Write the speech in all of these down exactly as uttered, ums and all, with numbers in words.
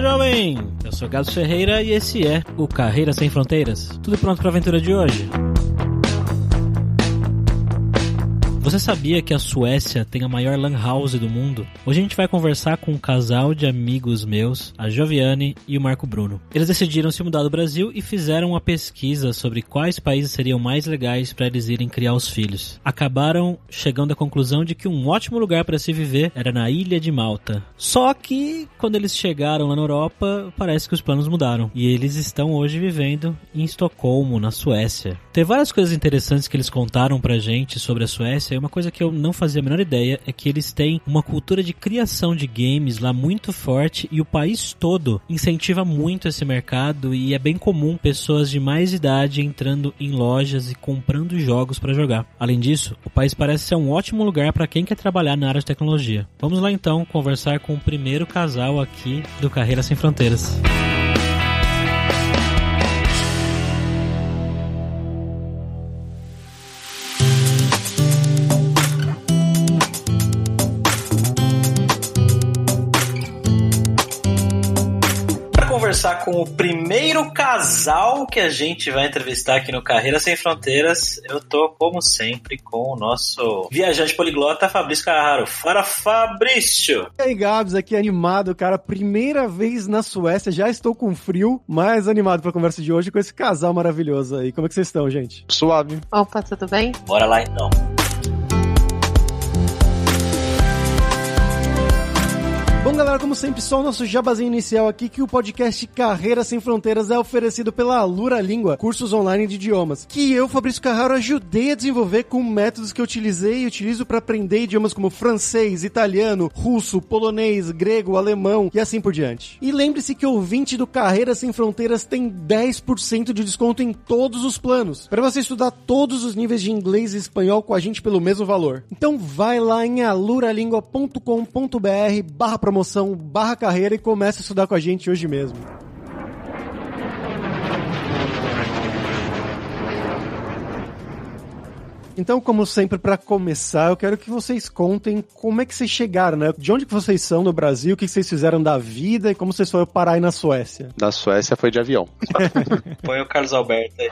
Fala, jovem! Eu sou Gato Ferreira e esse é o Carreira Sem Fronteiras. Tudo pronto para a aventura de hoje? Você sabia que a Suécia tem a maior lan house do mundo? Hoje a gente vai conversar com um casal de amigos meus, a Giovane e o Marco Bruno. Eles decidiram se mudar do Brasil e fizeram uma pesquisa sobre quais países seriam mais legais para eles irem criar os filhos. Acabaram chegando à conclusão de que um ótimo lugar para se viver era na ilha de Malta. Só que quando eles chegaram lá na Europa, parece que os planos mudaram. E eles estão hoje vivendo em Estocolmo, na Suécia. Tem várias coisas interessantes que eles contaram pra gente sobre a Suécia. Uma coisa que eu não fazia a menor ideia é que eles têm uma cultura de criação de games lá muito forte e o país todo incentiva muito esse mercado e é bem comum pessoas de mais idade entrando em lojas e comprando jogos para jogar. Além disso, o país parece ser um ótimo lugar para quem quer trabalhar na área de tecnologia. Vamos lá então conversar com o primeiro casal aqui do Carreira Sem Fronteiras. Conversar com o primeiro casal que a gente vai entrevistar aqui no Carreira Sem Fronteiras. Eu tô, como sempre, com o nosso viajante poliglota, Fabrício Carraro. Fala, Fabrício! E aí, Gabs, aqui animado, cara. Primeira vez na Suécia, já estou com frio, mas animado pra conversa de hoje com esse casal maravilhoso aí. Como é que vocês estão, gente? Suave. Opa, tudo bem? Bora lá, então. Bom, galera, como sempre, só o nosso jabazinho inicial aqui, que o podcast Carreira Sem Fronteiras é oferecido pela Alura Língua, cursos online de idiomas, que eu, Fabrício Carraro, ajudei a desenvolver com métodos que eu utilizei e utilizo para aprender idiomas como francês, italiano, russo, polonês, grego, alemão e assim por diante. E lembre-se que o ouvinte do Carreira Sem Fronteiras tem dez por cento de desconto em todos os planos, para você estudar todos os níveis de inglês e espanhol com a gente pelo mesmo valor. Então vai lá em aluralingua ponto com ponto br barra promoção barra carreira e começa a estudar com a gente hoje mesmo. Então, como sempre, para começar, eu quero que vocês contem como é que vocês chegaram, né? De onde que vocês são no Brasil, o que vocês fizeram da vida e como vocês foram parar aí na Suécia. Da Suécia foi de avião. Põe o Carlos Alberto aí.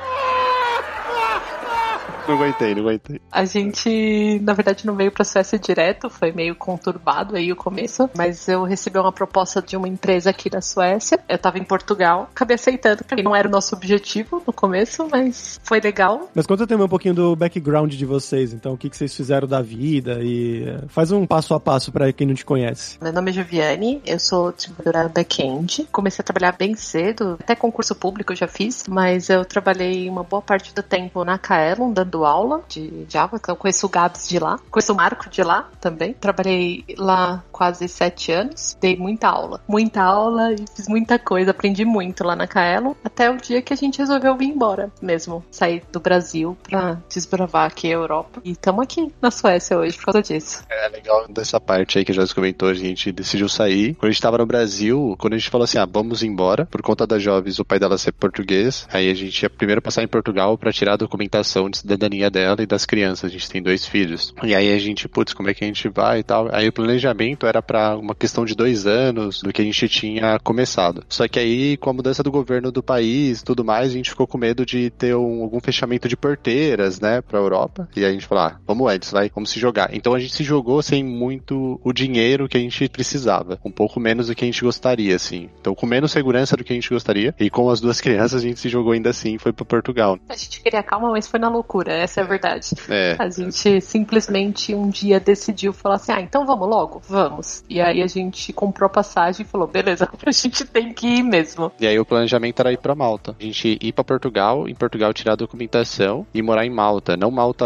Não aguentei, não aguentei. A gente, na verdade, não veio pra Suécia direto, foi meio conturbado aí o começo, mas eu recebi uma proposta de uma empresa aqui na Suécia, eu tava em Portugal, acabei aceitando, porque não era o nosso objetivo no começo, mas foi legal. Mas conta também um pouquinho do background de vocês, então, o que que vocês fizeram da vida e faz um passo a passo pra quem não te conhece. Meu nome é Giovane, eu sou desenvolvedora back-end, comecei a trabalhar bem cedo, até concurso público eu já fiz, mas eu trabalhei uma boa parte do tempo na Kaello, dando aula de Java, então eu conheço o Gabs de lá, conheço o Marco de lá também, trabalhei lá quase sete anos, dei muita aula, muita aula e fiz muita coisa, aprendi muito lá na Kaello, até o dia que a gente resolveu vir embora mesmo, sair do Brasil pra desbravar aqui a Europa e estamos aqui na Suécia hoje por causa disso. É legal dessa parte aí que já comentou, a gente decidiu sair, quando a gente tava no Brasil, quando a gente falou assim, ah, vamos embora, por conta da Joves, o pai dela ser português, aí a gente ia primeiro passar em Portugal pra tirar a documentação de cidadania dela e das crianças, a gente tem dois filhos. E aí a gente, putz, como é que a gente vai e tal? Aí o planejamento era pra uma questão de dois anos do que a gente tinha começado. Só que aí, com a mudança do governo do país e tudo mais, a gente ficou com medo de ter um, algum fechamento de porteiras, né, pra Europa. E aí a gente falou, ah, vamos antes, vai, vamos se jogar. Então a gente se jogou sem muito o dinheiro que a gente precisava. Um pouco menos do que a gente gostaria, assim. Então com menos segurança do que a gente gostaria. E com as duas crianças a gente se jogou ainda assim, foi pra Portugal. A gente queria calma, mas foi na loucura. Essa é a verdade. É. A gente simplesmente um dia decidiu falar assim, ah, então vamos logo? Vamos. E aí a gente comprou passagem e falou, beleza, a gente tem que ir mesmo. E aí o planejamento era ir pra Malta. A gente ir pra Portugal, em Portugal tirar a documentação e morar em Malta. Não Malta,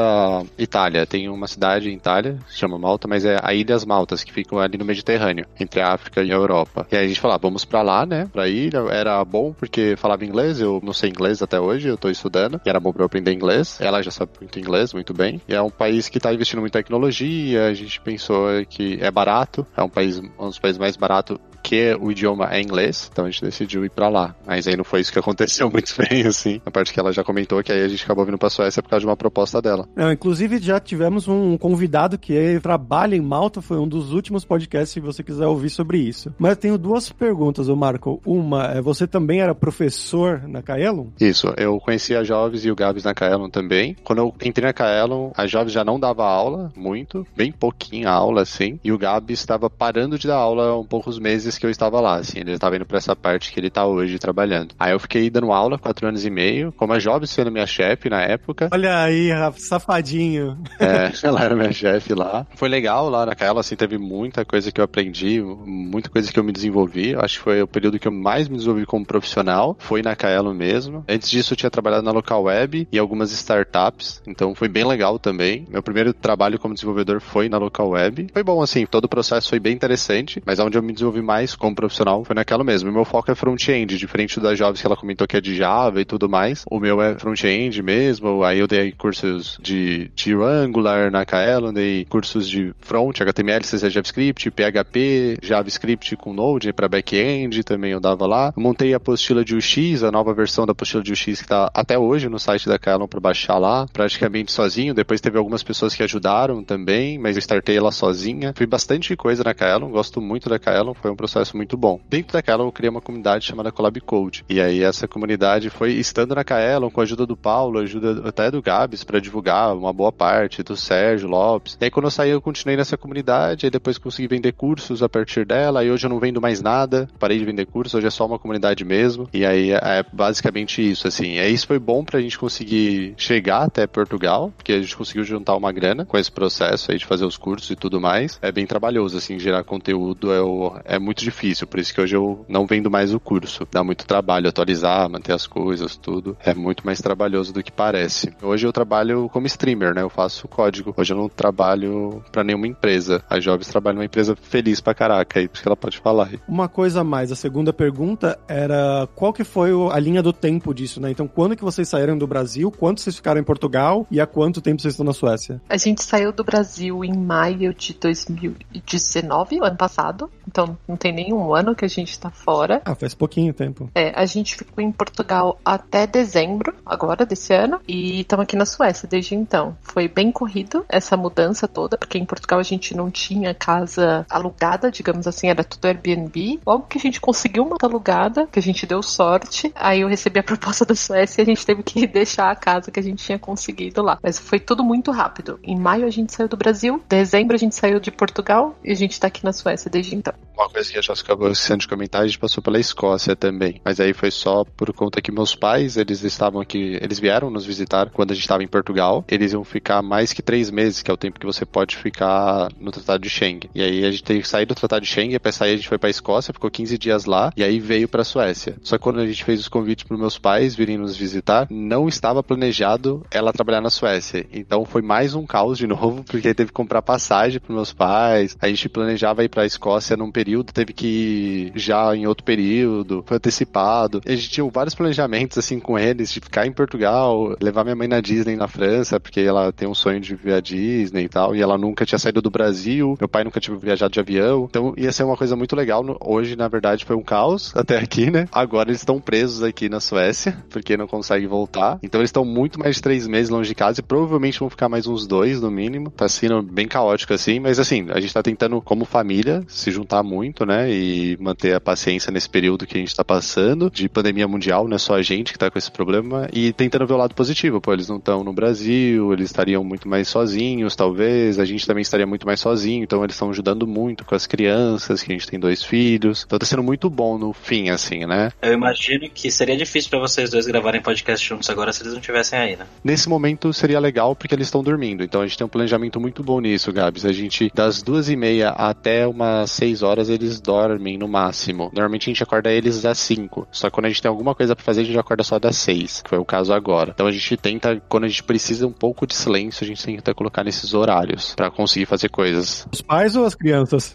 Itália. Tem uma cidade em Itália, se chama Malta, mas é a Ilhas Maltas, que ficam ali no Mediterrâneo, entre a África e a Europa. E aí a gente falou, ah, vamos pra lá, né? Pra ilha. Era bom porque falava inglês, eu não sei inglês até hoje, eu tô estudando. E era bom pra eu aprender inglês. Ela já sabe muito inglês, muito bem. E é um país que está investindo muito em tecnologia, a gente pensou que é barato, é um país, um dos países mais baratos porque o idioma é inglês, então a gente decidiu ir pra lá. Mas aí não foi isso que aconteceu, muito bem, assim. A parte que ela já comentou, que aí a gente acabou vindo pra Suécia por causa de uma proposta dela. Não, inclusive já tivemos um convidado que trabalha em Malta, foi um dos últimos podcasts, se você quiser ouvir sobre isso. Mas eu tenho duas perguntas, ô Marco. Uma, você também era professor na Kaello? Isso, eu conhecia a Joves e o Gabs na Kaello também. Quando eu entrei na Kaello, a Joves já não dava aula, muito, bem pouquinha aula, assim, e o Gabs estava parando de dar aula um pouco os meses que eu estava lá, assim, ele estava indo pra essa parte que ele tá hoje trabalhando. Aí eu fiquei dando aula quatro anos e meio, como a Joves sendo minha chefe na época. Olha aí, safadinho. É, ela era minha chefe lá. Foi legal lá na Kaello, assim, teve muita coisa que eu aprendi, muita coisa que eu me desenvolvi, acho que foi o período que eu mais me desenvolvi como profissional, foi na Kaello mesmo. Antes disso eu tinha trabalhado na Local Web e algumas startups, então foi bem legal também. Meu primeiro trabalho como desenvolvedor foi na Local Web. Foi bom, assim, todo o processo foi bem interessante, mas onde eu me desenvolvi mais como profissional foi naquela mesmo. O meu foco é front-end, diferente da Jobs que ela comentou que é de Java e tudo mais. O meu é front-end mesmo, aí eu dei cursos de, de Angular na Kaello, dei cursos de front, H T M L, C S S, JavaScript, P H P, JavaScript com Node para back-end também eu dava lá. Eu montei a apostila de U X, a nova versão da apostila de U X que está até hoje no site da Kaello para baixar lá, praticamente sozinho. Depois teve algumas pessoas que ajudaram também, mas eu startei ela sozinha. Fui bastante coisa na Kaello, gosto muito da Kaello, foi um processo muito bom. Dentro da Kaello eu criei uma comunidade chamada Collab Code, e aí essa comunidade foi estando na Kaello com a ajuda do Paulo, ajuda até do Gabs para divulgar uma boa parte, do Sérgio Lopes. E aí quando eu saí eu continuei nessa comunidade, e depois consegui vender cursos a partir dela, e hoje eu não vendo mais nada, parei de vender cursos, hoje é só uma comunidade mesmo, e aí é basicamente isso, assim. E aí isso foi bom pra gente conseguir chegar até Portugal, porque a gente conseguiu juntar uma grana com esse processo aí de fazer os cursos e tudo mais. É bem trabalhoso, assim, gerar conteúdo é, o, é muito difícil, por isso que hoje eu não vendo mais o curso. Dá muito trabalho atualizar, manter as coisas, tudo. É muito mais trabalhoso do que parece. Hoje eu trabalho como streamer, né? Eu faço código. Hoje eu não trabalho pra nenhuma empresa. A Jobs trabalha numa empresa feliz pra caraca, aí por isso que ela pode falar. Aí. Uma coisa a mais, a segunda pergunta era qual que foi a linha do tempo disso, né? Então, quando que vocês saíram do Brasil? Quanto vocês ficaram em Portugal? E há quanto tempo vocês estão na Suécia? A gente saiu do Brasil em maio de dois mil e dezenove, ano passado. Então, não tem nenhum ano que a gente tá fora. Ah, faz pouquinho tempo. É, a gente ficou em Portugal até dezembro, agora, desse ano. E estamos aqui na Suécia desde então. Foi bem corrido essa mudança toda, porque em Portugal a gente não tinha casa alugada, digamos assim, era tudo Airbnb. Logo que a gente conseguiu uma alugada, que a gente deu sorte, aí eu recebi a proposta da Suécia e a gente teve que deixar a casa que a gente tinha conseguido lá. Mas foi tudo muito rápido. Em maio a gente saiu do Brasil, dezembro a gente saiu de Portugal e a gente tá aqui na Suécia desde então. Uma coisa que a gente acabou sendo de comentar, a gente passou pela Escócia também, mas aí foi só por conta que meus pais, eles estavam aqui, eles vieram nos visitar quando a gente estava em Portugal, eles iam ficar mais que três meses, que é o tempo que você pode ficar no Tratado de Schengen. E aí a gente teve que sair do Tratado de Schengen, pra sair a gente foi pra Escócia, ficou quinze dias lá, e aí veio pra Suécia. Só que quando a gente fez os convites pros meus pais virem nos visitar, não estava planejado ela trabalhar na Suécia. Então foi mais um caos de novo, porque teve que comprar passagem pros meus pais, a gente planejava ir pra Escócia num período, teve que ir já em outro período, foi antecipado. A gente tinha vários planejamentos, assim, com eles, de ficar em Portugal, levar minha mãe na Disney na França, porque ela tem um sonho de viver a Disney e tal, e ela nunca tinha saído do Brasil, meu pai nunca tinha viajado de avião, então ia ser uma coisa muito legal. Hoje, na verdade, foi um caos até aqui, né? Agora eles estão presos aqui na Suécia, porque não conseguem voltar, então eles estão muito mais de três meses longe de casa e provavelmente vão ficar mais uns dois, no mínimo. Tá sendo bem caótico, assim, mas assim, a gente tá tentando, como família, se juntar muito, né, e manter a paciência nesse período que a gente tá passando, de pandemia mundial, não é só a gente que tá com esse problema, e tentando ver o lado positivo, pô, eles não estão no Brasil, eles estariam muito mais sozinhos, talvez, a gente também estaria muito mais sozinho, então eles estão ajudando muito com as crianças, que a gente tem dois filhos, então tá sendo muito bom no fim, assim, né. Eu imagino que seria difícil pra vocês dois gravarem podcast juntos agora se eles não tivessem aí, né? Nesse momento seria legal porque eles estão dormindo, então a gente tem um planejamento muito bom nisso, Gabs, a gente, das duas e meia até umas seis horas eles dormem no máximo, normalmente a gente acorda eles às cinco, só que quando a gente tem alguma coisa pra fazer a gente acorda só das seis, que foi o caso agora, então a gente tenta, quando a gente precisa um pouco de silêncio, a gente tenta colocar nesses horários pra conseguir fazer coisas. Os pais ou as crianças?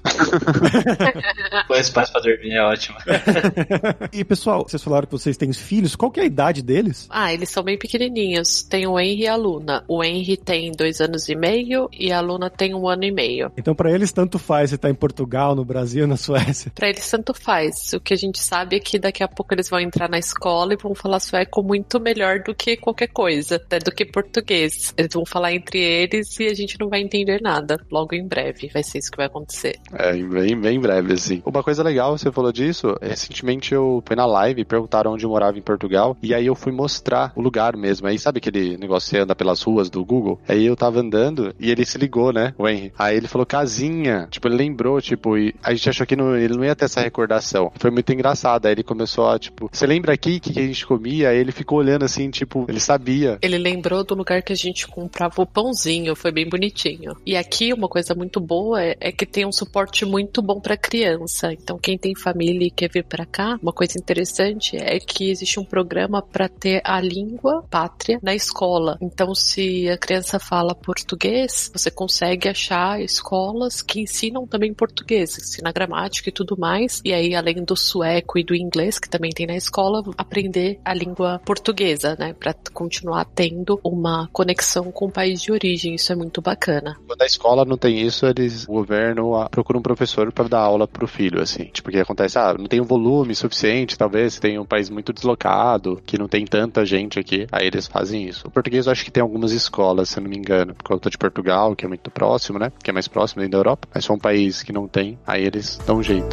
Dois pais pra dormir é ótimo. E pessoal, vocês falaram que vocês têm filhos, qual que é a idade deles? Ah, eles são bem pequenininhos, tem o Henry e a Luna. O Henry tem dois anos e meio e a Luna tem um ano e meio. Então pra eles tanto faz se tá em Portugal, no Brasil Brasil, na Suécia. Pra eles tanto faz. O que a gente sabe é que daqui a pouco eles vão entrar na escola e vão falar sueco muito melhor do que qualquer coisa, até do que português. Eles vão falar entre eles e a gente não vai entender nada. Logo em breve vai ser isso que vai acontecer. É, bem, bem breve, assim. Uma coisa legal, você falou disso, recentemente eu fui na live e perguntaram onde eu morava em Portugal, e aí eu fui mostrar o lugar mesmo. Aí sabe aquele negócio que você anda pelas ruas do Google? Aí eu tava andando e ele se ligou, né, o Henry. Aí ele falou casinha, tipo, ele lembrou, tipo, e a gente achou que não, ele não ia ter essa recordação. Foi muito engraçado. Aí ele começou a, tipo, você lembra aqui o que, que a gente comia? Aí ele ficou olhando assim, tipo, ele sabia. Ele lembrou do lugar que a gente comprava o pãozinho, foi bem bonitinho. E aqui uma coisa muito boa é, é que tem um suporte muito bom pra criança. Então quem tem família e quer vir pra cá, uma coisa interessante é que existe um programa pra ter a língua pátria na escola. Então se a criança fala português, você consegue achar escolas que ensinam também português, ensinam gramática e tudo mais. E aí além do sueco e do inglês, que também tem na escola, aprender a língua portuguesa, né? Pra continuar tendo uma conexão com o país de origem. Isso é muito bacana. Quando a escola não tem isso, eles, o governo procura um professor pra dar aula pro filho, assim. Tipo, o que acontece? Ah, não tem um volume suficiente, talvez. Tem um país muito deslocado, que não tem tanta gente aqui. Aí eles fazem isso. O português eu acho que tem algumas escolas, se eu não me engano. Por conta de Portugal, que é muito próximo, né? Que é mais próximo ainda da Europa. Mas foi um país que não tem. Aí eles dão um jeito.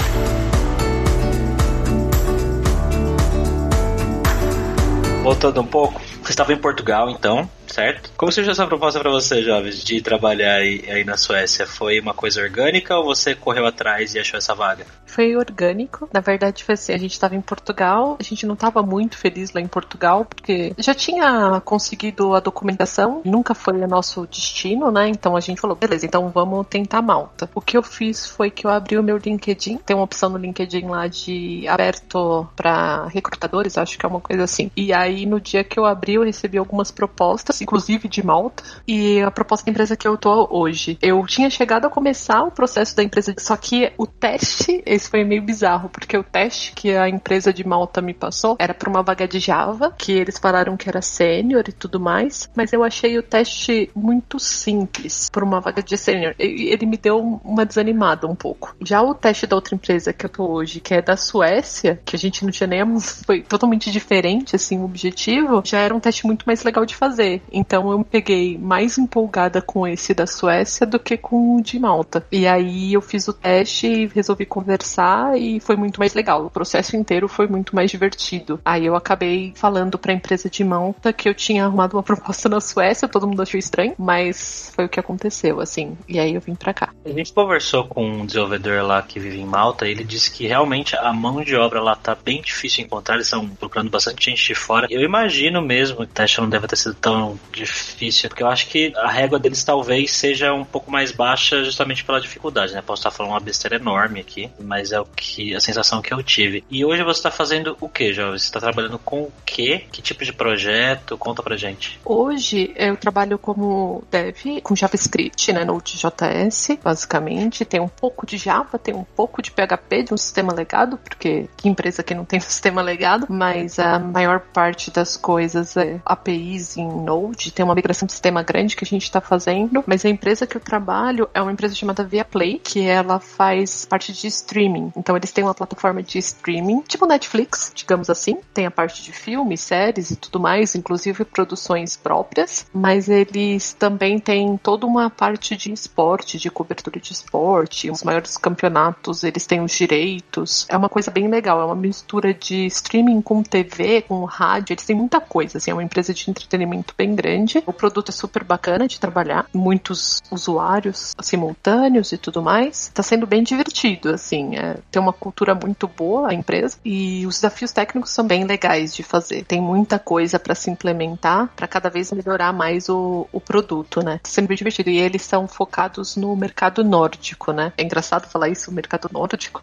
Voltando um pouco, você estava em Portugal, então, certo? Como surgiu essa proposta para você, jovens, de trabalhar aí, aí na Suécia? Foi uma coisa orgânica ou você correu atrás e achou essa vaga? Foi orgânico. Na verdade, foi assim, a gente estava em Portugal, a gente não estava muito feliz lá em Portugal, porque já tinha conseguido a documentação, nunca foi o nosso destino, né? Então a gente falou, beleza, então vamos tentar Malta. O que eu fiz foi que eu abri o meu LinkedIn, tem uma opção no LinkedIn lá de aberto para recrutadores, acho que é uma coisa assim. E aí E no dia que eu abri, eu recebi algumas propostas, inclusive de Malta, e a proposta da empresa que eu tô hoje. Eu tinha chegado a começar o processo da empresa, só que o teste, esse foi meio bizarro, porque o teste que a empresa de Malta me passou era pra uma vaga de Java, que eles falaram que era sênior e tudo mais, mas eu achei o teste muito simples pra uma vaga de sênior. Ele me deu uma desanimada um pouco. Já o teste da outra empresa que eu tô hoje, que é da Suécia, que a gente não tinha nem... foi totalmente diferente, assim, o objetivo, já era um teste muito mais legal de fazer. Então eu me peguei mais empolgada com esse da Suécia do que com o de Malta. E aí eu fiz o teste, resolvi conversar e foi muito mais legal. O processo inteiro foi muito mais divertido. Aí eu acabei falando pra empresa de Malta que eu tinha arrumado uma proposta na Suécia, todo mundo achou estranho, mas foi o que aconteceu, assim. E aí eu vim pra cá. A gente conversou com um desenvolvedor lá que vive em Malta e ele disse que realmente a mão de obra lá tá bem difícil de encontrar, eles estão procurando bastante gente de fora. Eu imagino mesmo que o teste não deve ter sido tão difícil, porque eu acho que a régua deles talvez seja um pouco mais baixa justamente pela dificuldade, né? Posso estar falando uma besteira enorme aqui, mas é o que, a sensação que eu tive. E hoje você está fazendo o que, Jovem? Você está trabalhando com o quê? Que tipo de projeto? Conta pra gente. Hoje eu trabalho como dev, com JavaScript, né? Node.js, basicamente. Tem um pouco de Java, tem um pouco de P H P, de um sistema legado, porque que empresa que não tem sistema legado? Mas a maior parte das coisas é A P Is em Node, tem uma migração de sistema grande que a gente está fazendo, mas a empresa que eu trabalho é uma empresa chamada ViaPlay, que ela faz parte de streaming. Então eles têm uma plataforma de streaming, tipo Netflix, digamos assim, tem a parte de filmes, séries e tudo mais, inclusive produções próprias, mas eles também têm toda uma parte de esporte, de cobertura de esporte, os maiores campeonatos, eles têm os direitos, é uma coisa bem legal, é uma mistura de streaming com T V, com rádio. Eles têm muita coisa, assim, é uma empresa de entretenimento bem grande. O produto é super bacana de trabalhar, muitos usuários simultâneos e tudo mais. Tá sendo bem divertido, assim, é, tem uma cultura muito boa a empresa e os desafios técnicos são bem legais de fazer. Tem muita coisa pra se implementar, pra cada vez melhorar mais o, o produto, né? Tá sendo bem divertido. E eles são focados no mercado nórdico, né? É engraçado falar isso, o mercado nórdico.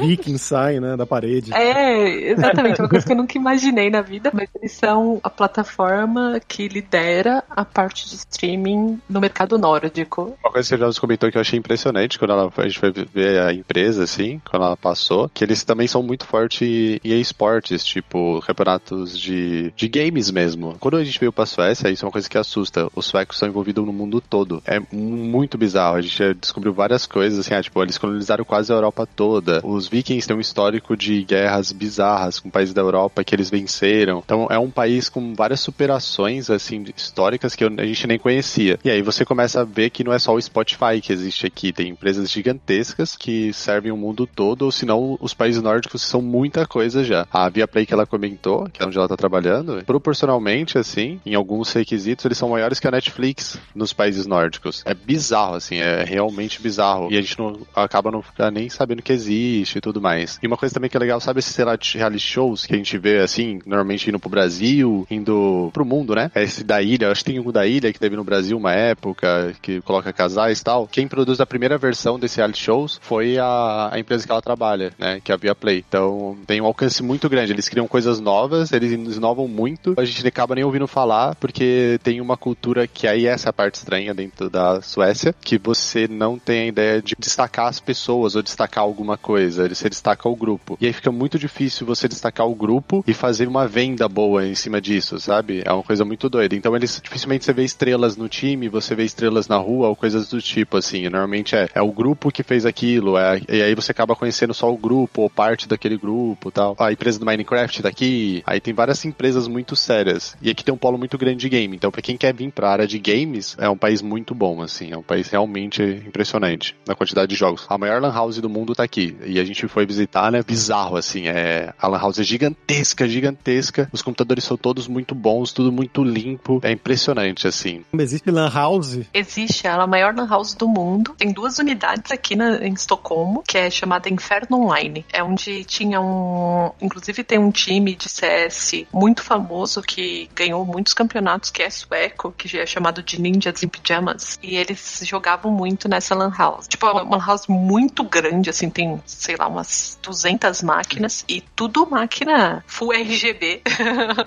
Viking sai, né, da parede. É, exatamente, uma coisa que eu nunca imaginei na vida. Mas eles são a plataforma que lidera a parte de streaming no mercado nórdico. Uma coisa que você já nos comentou que eu achei impressionante quando ela, a gente foi ver a empresa, assim, quando ela passou, que eles também são muito fortes em esportes, tipo campeonatos de, de games mesmo. Quando a gente veio pra Suécia, isso é uma coisa que assusta. Os suecos são envolvidos no mundo todo. É muito bizarro. A gente descobriu várias coisas, assim, ah, tipo, eles colonizaram quase a Europa toda. Os vikings têm um histórico de guerras bizarras com países da Europa que eles venceram. Então é um país com várias superações, assim, históricas que eu, a gente nem conhecia. E aí você começa a ver que não é só o Spotify que existe aqui. Tem empresas gigantescas que servem o mundo todo, ou senão os países nórdicos são muita coisa já. A ViaPlay que ela comentou, que é onde ela tá trabalhando, proporcionalmente, assim, em alguns requisitos, eles são maiores que a Netflix nos países nórdicos. É bizarro, assim, é realmente bizarro. E a gente não acaba não nem sabendo que existe e tudo mais. E uma coisa também que é legal, sabe esses reality shows que a gente vê, assim, normalmente indo pro Brasil, indo pro mundo, né? Esse da Ilha, acho que tem um da Ilha que teve no Brasil uma época, que coloca casais e tal. Quem produz a primeira versão desse reality shows foi a, a empresa que ela trabalha, né? Que é a ViaPlay. Então, tem um alcance muito grande. Eles criam coisas novas, eles inovam muito. A gente acaba nem ouvindo falar, porque tem uma cultura que aí essa é a parte estranha dentro da Suécia, que você não tem a ideia de destacar as pessoas ou destacar alguma coisa. Você destaca o grupo. E aí fica muito difícil você destacar o grupo e fazer uma venda boa em cima disso, sabe? É uma coisa muito doida. Então, eles dificilmente você vê estrelas no time, você vê estrelas na rua ou coisas do tipo, assim. Normalmente é, é o grupo que fez aquilo, é, e aí você acaba conhecendo só o grupo ou parte daquele grupo e tal. A empresa do Minecraft daqui, aí tem várias empresas muito sérias. E aqui tem um polo muito grande de game. Então, pra quem quer vir pra área de games, é um país muito bom, assim. É um país realmente impressionante na quantidade de jogos. A maior lan house do mundo tá aqui. E a gente foi visitar, né? Bizarro, assim. É, a lan house é gigantesca, gigantesca. Os computadores são todos muito bons, tudo muito limpo. É impressionante, assim. Existe lan house? Existe. Ela é a maior lan house do mundo. Tem duas unidades aqui na, em Estocolmo, que é chamada Inferno Online. É onde tinha um... Inclusive tem um time de C S muito famoso que ganhou muitos campeonatos, que é sueco, que é chamado de Ninjas em Pijamas. E eles jogavam muito nessa lan house. Tipo, é uma lan house muito grande, assim, tem, sei lá, umas duzentas máquinas e tudo máquina full R G B.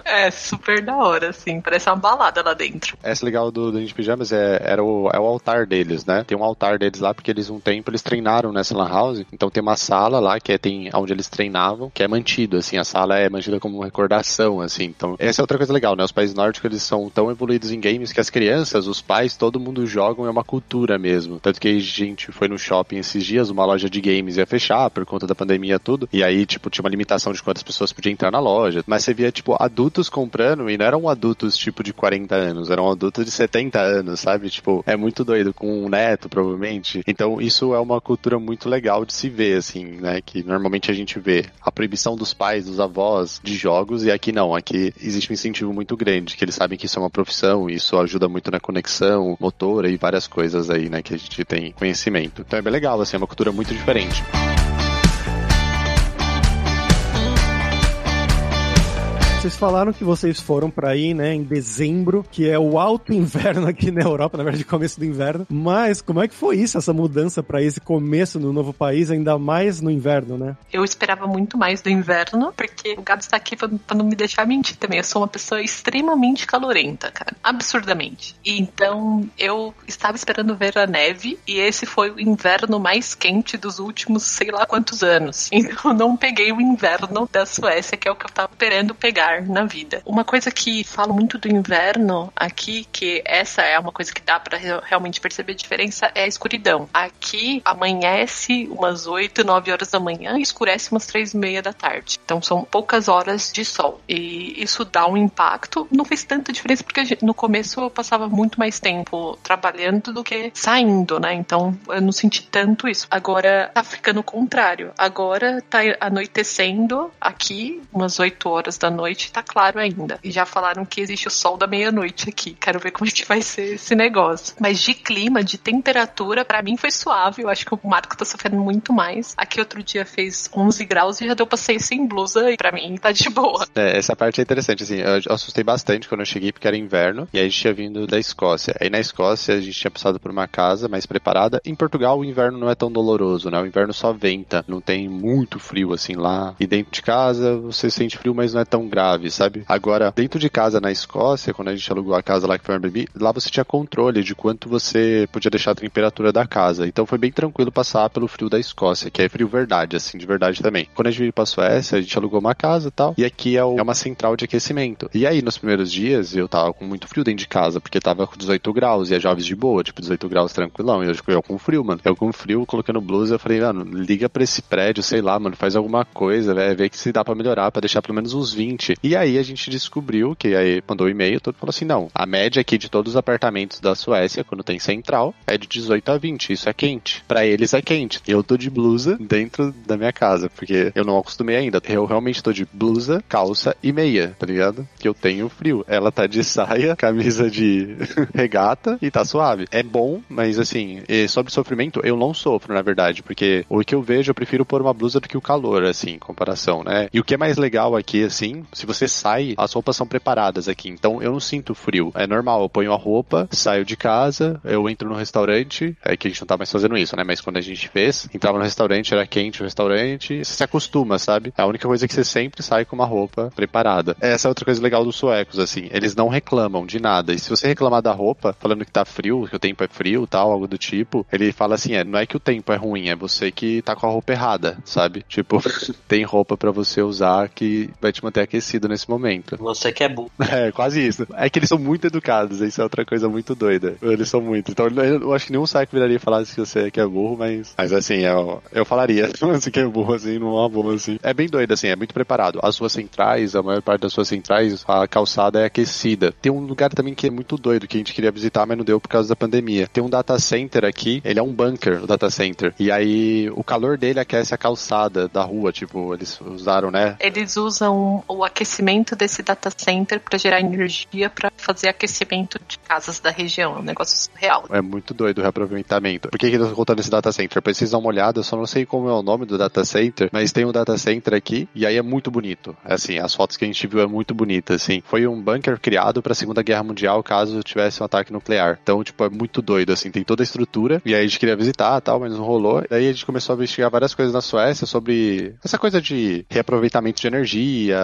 É super da hora, assim. Parece uma balada lá dentro. Essa legal do Ninja em Pijamas é, era o, é o altar deles, né? Tem um altar deles lá porque eles um tempo eles treinaram nessa lan house. Então tem uma sala lá que é tem, onde eles treinavam, que é mantido, assim. A sala é mantida como uma recordação, assim. Então essa é outra coisa legal, né? Os países nórdicos, eles são tão evoluídos em games que as crianças, os pais, todo mundo jogam, é uma cultura mesmo. Tanto que a gente foi no shopping esses dias, uma loja de games ia fechar por conta da pandemia, tudo. E aí, tipo, tinha uma limitação de quantas pessoas podiam entrar na loja. Mas você via, tipo, adultos comprando e não eram adultos, tipo, de quarenta anos. Eram adultos de setenta anos, sabe? Tipo, é muito doido, com um neto, provavelmente. Então, isso é uma cultura muito legal de se ver, assim, né? Que normalmente a gente vê a proibição dos pais, dos avós, de jogos, e aqui não. Aqui existe um incentivo muito grande, que eles sabem que isso é uma profissão, e isso ajuda muito na conexão motora e várias coisas aí, né? Que a gente tem conhecimento. Então, é bem legal, assim, é uma cultura muito diferente. Vocês falaram que vocês foram pra aí, né, em dezembro, que é o alto inverno aqui na Europa, na verdade, começo do inverno. Mas como é que foi isso, essa mudança pra esse começo no novo país, ainda mais no inverno, né? Eu esperava muito mais do inverno, porque o Gato está aqui pra, pra não me deixar mentir também. Eu sou uma pessoa extremamente calorenta, cara. Absurdamente. Então, eu estava esperando ver a neve, e esse foi o inverno mais quente dos últimos sei lá quantos anos. Então, não peguei o inverno da Suécia, que é o que eu tava esperando pegar na vida. Uma coisa que falo muito do inverno aqui, que essa é uma coisa que dá pra realmente perceber a diferença, é a escuridão. Aqui amanhece umas oito, nove horas da manhã e escurece umas três e meia da tarde. Então são poucas horas de sol. E isso dá um impacto. Não fez tanta diferença porque no começo eu passava muito mais tempo trabalhando do que saindo, né? Então eu não senti tanto isso. Agora tá ficando o contrário. Agora tá anoitecendo aqui umas oito horas da noite, tá claro ainda. E já falaram que existe o sol da meia-noite aqui. Quero ver como é que vai ser esse negócio. Mas de clima, de temperatura, pra mim foi suave. Eu acho que o Marco tá sofrendo muito mais. Aqui outro dia fez onze graus e já deu pra sair sem blusa e pra mim tá de boa. É, essa parte é interessante, assim. Eu assustei bastante quando eu cheguei porque era inverno e aí a gente tinha vindo da Escócia. Aí na Escócia a gente tinha passado por uma casa mais preparada. Em Portugal o inverno não é tão doloroso, né? O inverno só venta. Não tem muito frio, assim, lá. E dentro de casa você sente frio, mas não é tão grave. chave, sabe? Agora, dentro de casa na Escócia, quando a gente alugou a casa lá que foi o Airbnb, lá você tinha controle de quanto você podia deixar a temperatura da casa. Então foi bem tranquilo passar pelo frio da Escócia, que é frio verdade, assim, de verdade também. Quando a gente veio pra Suécia, a gente alugou uma casa e tal, e aqui é, o, é uma central de aquecimento. E aí, nos primeiros dias, eu tava com muito frio dentro de casa, porque tava com dezoito graus, e as jovens de boa, tipo, dezoito graus tranquilão, e eu, eu com frio, mano. Eu com frio, colocando blusa, eu falei, mano, liga pra esse prédio, sei lá, mano, faz alguma coisa, velho, vê que se dá pra melhorar, pra deixar pelo menos uns vinte. E aí a gente descobriu, que aí mandou um e-mail, todo falou assim, não, a média aqui de todos os apartamentos da Suécia, quando tem central, é de dezoito a vinte, isso é quente. Pra eles é quente. Eu tô de blusa dentro da minha casa, porque eu não acostumei ainda. Eu realmente tô de blusa, calça e meia, tá ligado? Que eu tenho frio. Ela tá de saia, camisa de regata e tá suave. É bom, mas assim, sobre sofrimento, eu não sofro, na verdade, porque o que eu vejo, eu prefiro pôr uma blusa do que o calor, assim, em comparação, né? E o que é mais legal aqui, assim, se você sai, as roupas são preparadas aqui, então eu não sinto frio. É normal, eu ponho a roupa, saio de casa, eu entro no restaurante, é que a gente não tá mais fazendo isso, né? Mas quando a gente fez, entrava no restaurante, era quente o restaurante, você se acostuma, sabe? É a única coisa que você sempre sai com uma roupa preparada. Essa é outra coisa legal dos suecos, assim, eles não reclamam de nada, e se você reclamar da roupa, falando que tá frio, que o tempo é frio, tal, algo do tipo, ele fala assim, é, não é que o tempo é ruim, é você que tá com a roupa errada, sabe? Tipo, tem roupa pra você usar que vai te manter aquecido nesse momento. Você que é burro. É, quase isso. É que eles são muito educados, isso é outra coisa muito doida. Eles são muito. Então, eu acho que nenhum sueco viraria falar que você que é burro, mas... Mas, assim, eu, eu falaria assim, que é burro, assim, não é uma boa, assim. É bem doido, assim, é muito preparado. As suas centrais, a maior parte das suas centrais, a calçada é aquecida. Tem um lugar também que é muito doido, que a gente queria visitar, mas não deu por causa da pandemia. Tem um data center aqui, ele é um bunker, o data center. E aí, o calor dele aquece a calçada da rua, tipo, eles usaram, né? Eles usam o aquecimento desse data center pra gerar energia pra fazer aquecimento de casas da região. É um negócio surreal. É muito doido o reaproveitamento. Por que que eu tô contando esse data center? Pra vocês dar uma olhada, eu só não sei como é o nome do data center, mas tem um data center aqui e aí é muito bonito. Assim, as fotos que a gente viu é muito bonita, assim. Foi um bunker criado pra Segunda Guerra Mundial caso tivesse um ataque nuclear. Então, tipo, é muito doido, assim. Tem toda a estrutura e aí a gente queria visitar e tal, mas não rolou. Daí a gente começou a investigar várias coisas na Suécia sobre essa coisa de reaproveitamento de energia,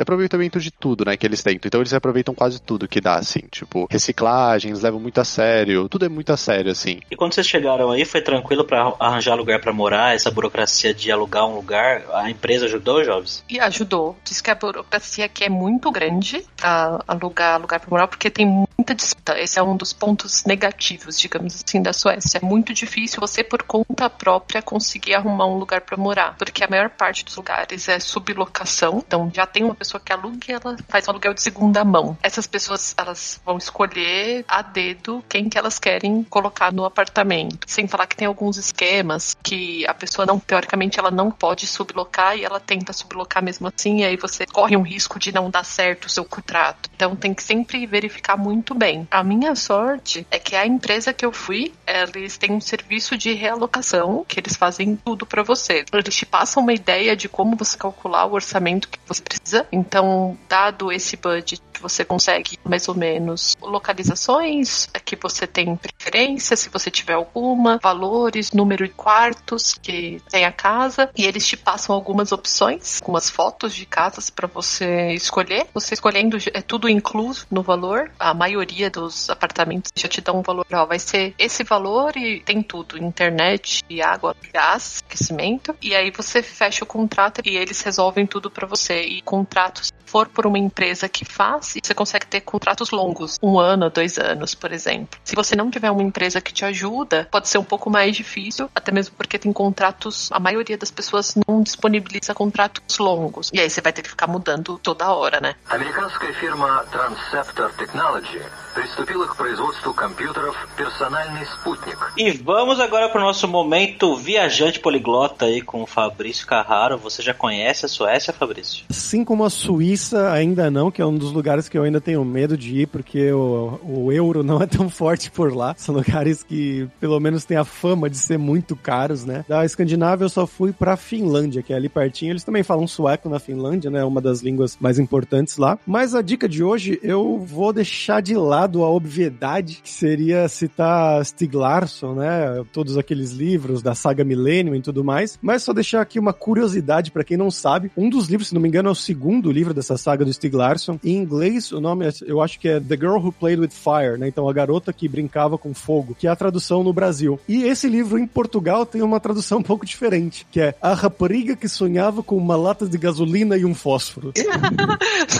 aproveitamento de tudo, né, que eles tentam. Então eles aproveitam quase tudo que dá, assim, tipo, reciclagens, levam muito a sério, tudo é muito a sério, assim. E quando vocês chegaram aí, foi tranquilo pra arranjar lugar pra morar, essa burocracia de alugar um lugar, a empresa ajudou, Jobs? E ajudou. Diz que a burocracia aqui é muito grande pra alugar lugar pra morar, porque tem muita disputa. Esse é um dos pontos negativos, digamos assim, da Suécia. É muito difícil você, por conta própria, conseguir arrumar um lugar pra morar, porque a maior parte dos lugares é sublocação, então já tem uma pessoa que aluga e ela faz um aluguel de segunda mão. Essas pessoas, elas vão escolher a dedo quem que elas querem colocar no apartamento. Sem falar que tem alguns esquemas que a pessoa não, teoricamente, ela não pode sublocar e ela tenta sublocar mesmo assim, e aí você corre um risco de não dar certo o seu contrato. Então tem que sempre verificar muito bem. A minha sorte é que a empresa que eu fui, eles têm um serviço de realocação, que eles fazem tudo pra você. Eles te passam uma ideia de como você calcular o orçamento que você precisa. Então, dado esse budget, você consegue mais ou menos localizações que você tem preferência, se você tiver alguma, valores, número de quartos que tem a casa, e eles te passam algumas opções, algumas fotos de casas para você escolher. Você escolhendo, é tudo incluso no valor. A maioria dos apartamentos já te dão um valor, ó, vai ser esse valor e tem tudo, internet, água, gás, aquecimento, e aí você fecha o contrato e eles resolvem tudo para você. E contratos, for por uma empresa que faz, você consegue ter contratos longos, um ano, dois anos, por exemplo. Se você não tiver uma empresa que te ajuda, pode ser um pouco mais difícil, até mesmo porque tem contratos, a maioria das pessoas não disponibiliza contratos longos, e aí você vai ter que ficar mudando toda hora, né? A americana firma Transceptor Technology pristupila к производству компьютеров персональный спутник. E vamos agora para o nosso momento viajante poliglota aí com o Fabrício Carraro. Você já conhece a Suécia, Fabrício? Sim, como a Suíça ainda não, que é um dos lugares que eu ainda tenho medo de ir, porque o, o euro não é tão forte por lá. São lugares que, pelo menos, tem a fama de ser muito caros, né? Da Escandinávia, eu só fui pra Finlândia, que é ali pertinho. Eles também falam sueco na Finlândia, né? Uma das línguas mais importantes lá. Mas a dica de hoje, eu vou deixar de lado evitado a obviedade, que seria citar Stieg Larsson, né? Todos aqueles livros da saga Millennium e tudo mais. Mas só deixar aqui uma curiosidade para quem não sabe. Um dos livros, se não me engano, é o segundo livro dessa saga do Stieg Larsson. Em inglês, o nome, é, eu acho que é The Girl Who Played with Fire, né? Então, A Garota que Brincava com Fogo, que é a tradução no Brasil. E esse livro, em Portugal, tem uma tradução um pouco diferente, que é A Rapariga que Sonhava com uma Lata de Gasolina e um Fósforo.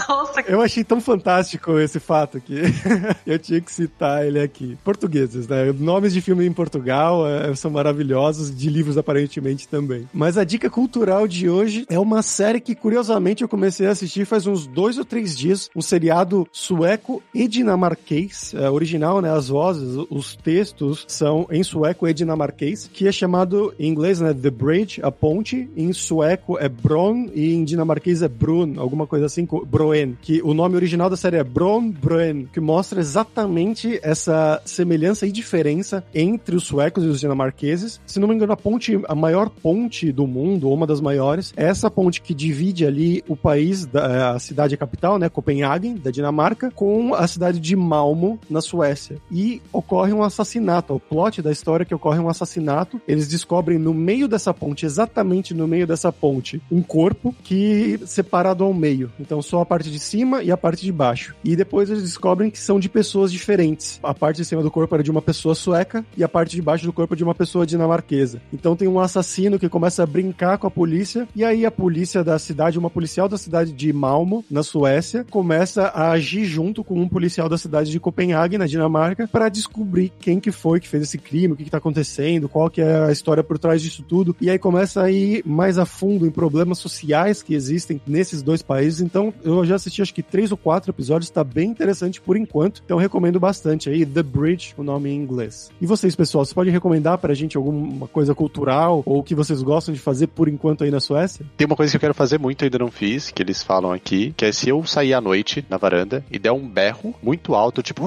Nossa, que... Eu achei tão fantástico esse fato aqui. Eu tinha que citar ele aqui. Portugueses, né? Nomes de filme em Portugal é, são maravilhosos, de livros aparentemente também. Mas a dica cultural de hoje é uma série que, curiosamente, eu comecei a assistir faz uns dois ou três dias, um seriado sueco e dinamarquês, é, original, né? As vozes, os textos são em sueco e dinamarquês, que é chamado em inglês, né? The Bridge, a ponte, em sueco é Bron e em dinamarquês é Brun, alguma coisa assim, Broen, que o nome original da série é Bron, Broen, que mostra exatamente essa semelhança e diferença entre os suecos e os dinamarqueses. Se não me engano, a ponte, a maior ponte do mundo, ou uma das maiores, é essa ponte que divide ali o país, da, a cidade capital, né, Copenhague, da Dinamarca, com a cidade de Malmo, na Suécia. E ocorre um assassinato, o plot da história é que ocorre um assassinato, eles descobrem no meio dessa ponte, exatamente no meio dessa ponte, um corpo que separado ao meio, então só a parte de cima e a parte de baixo, e depois eles descobrem que são de pessoas diferentes, a parte de cima do corpo era de uma pessoa sueca e a parte de baixo do corpo de uma pessoa dinamarquesa. Então tem um assassino que começa a brincar com a polícia, e aí a polícia da cidade, uma policial da cidade de Malmo, na Suécia, começa a agir junto com um policial da cidade de Copenhague, na Dinamarca, para descobrir quem que foi que fez esse crime, o que que tá acontecendo, qual que é a história por trás disso tudo, e aí começa a ir mais a fundo em problemas sociais que existem nesses dois países. Então eu já assisti acho que três ou quatro episódios, tá bem interessante por enquanto, então recomendo bastante aí, The Bridge, o nome em inglês. E vocês, pessoal, vocês podem recomendar pra gente alguma coisa cultural, ou o que vocês gostam de fazer por enquanto aí na Suécia? Tem uma coisa que eu quero fazer muito, ainda não fiz, que eles falam aqui, que é se eu sair à noite na varanda e der um berro muito alto, tipo,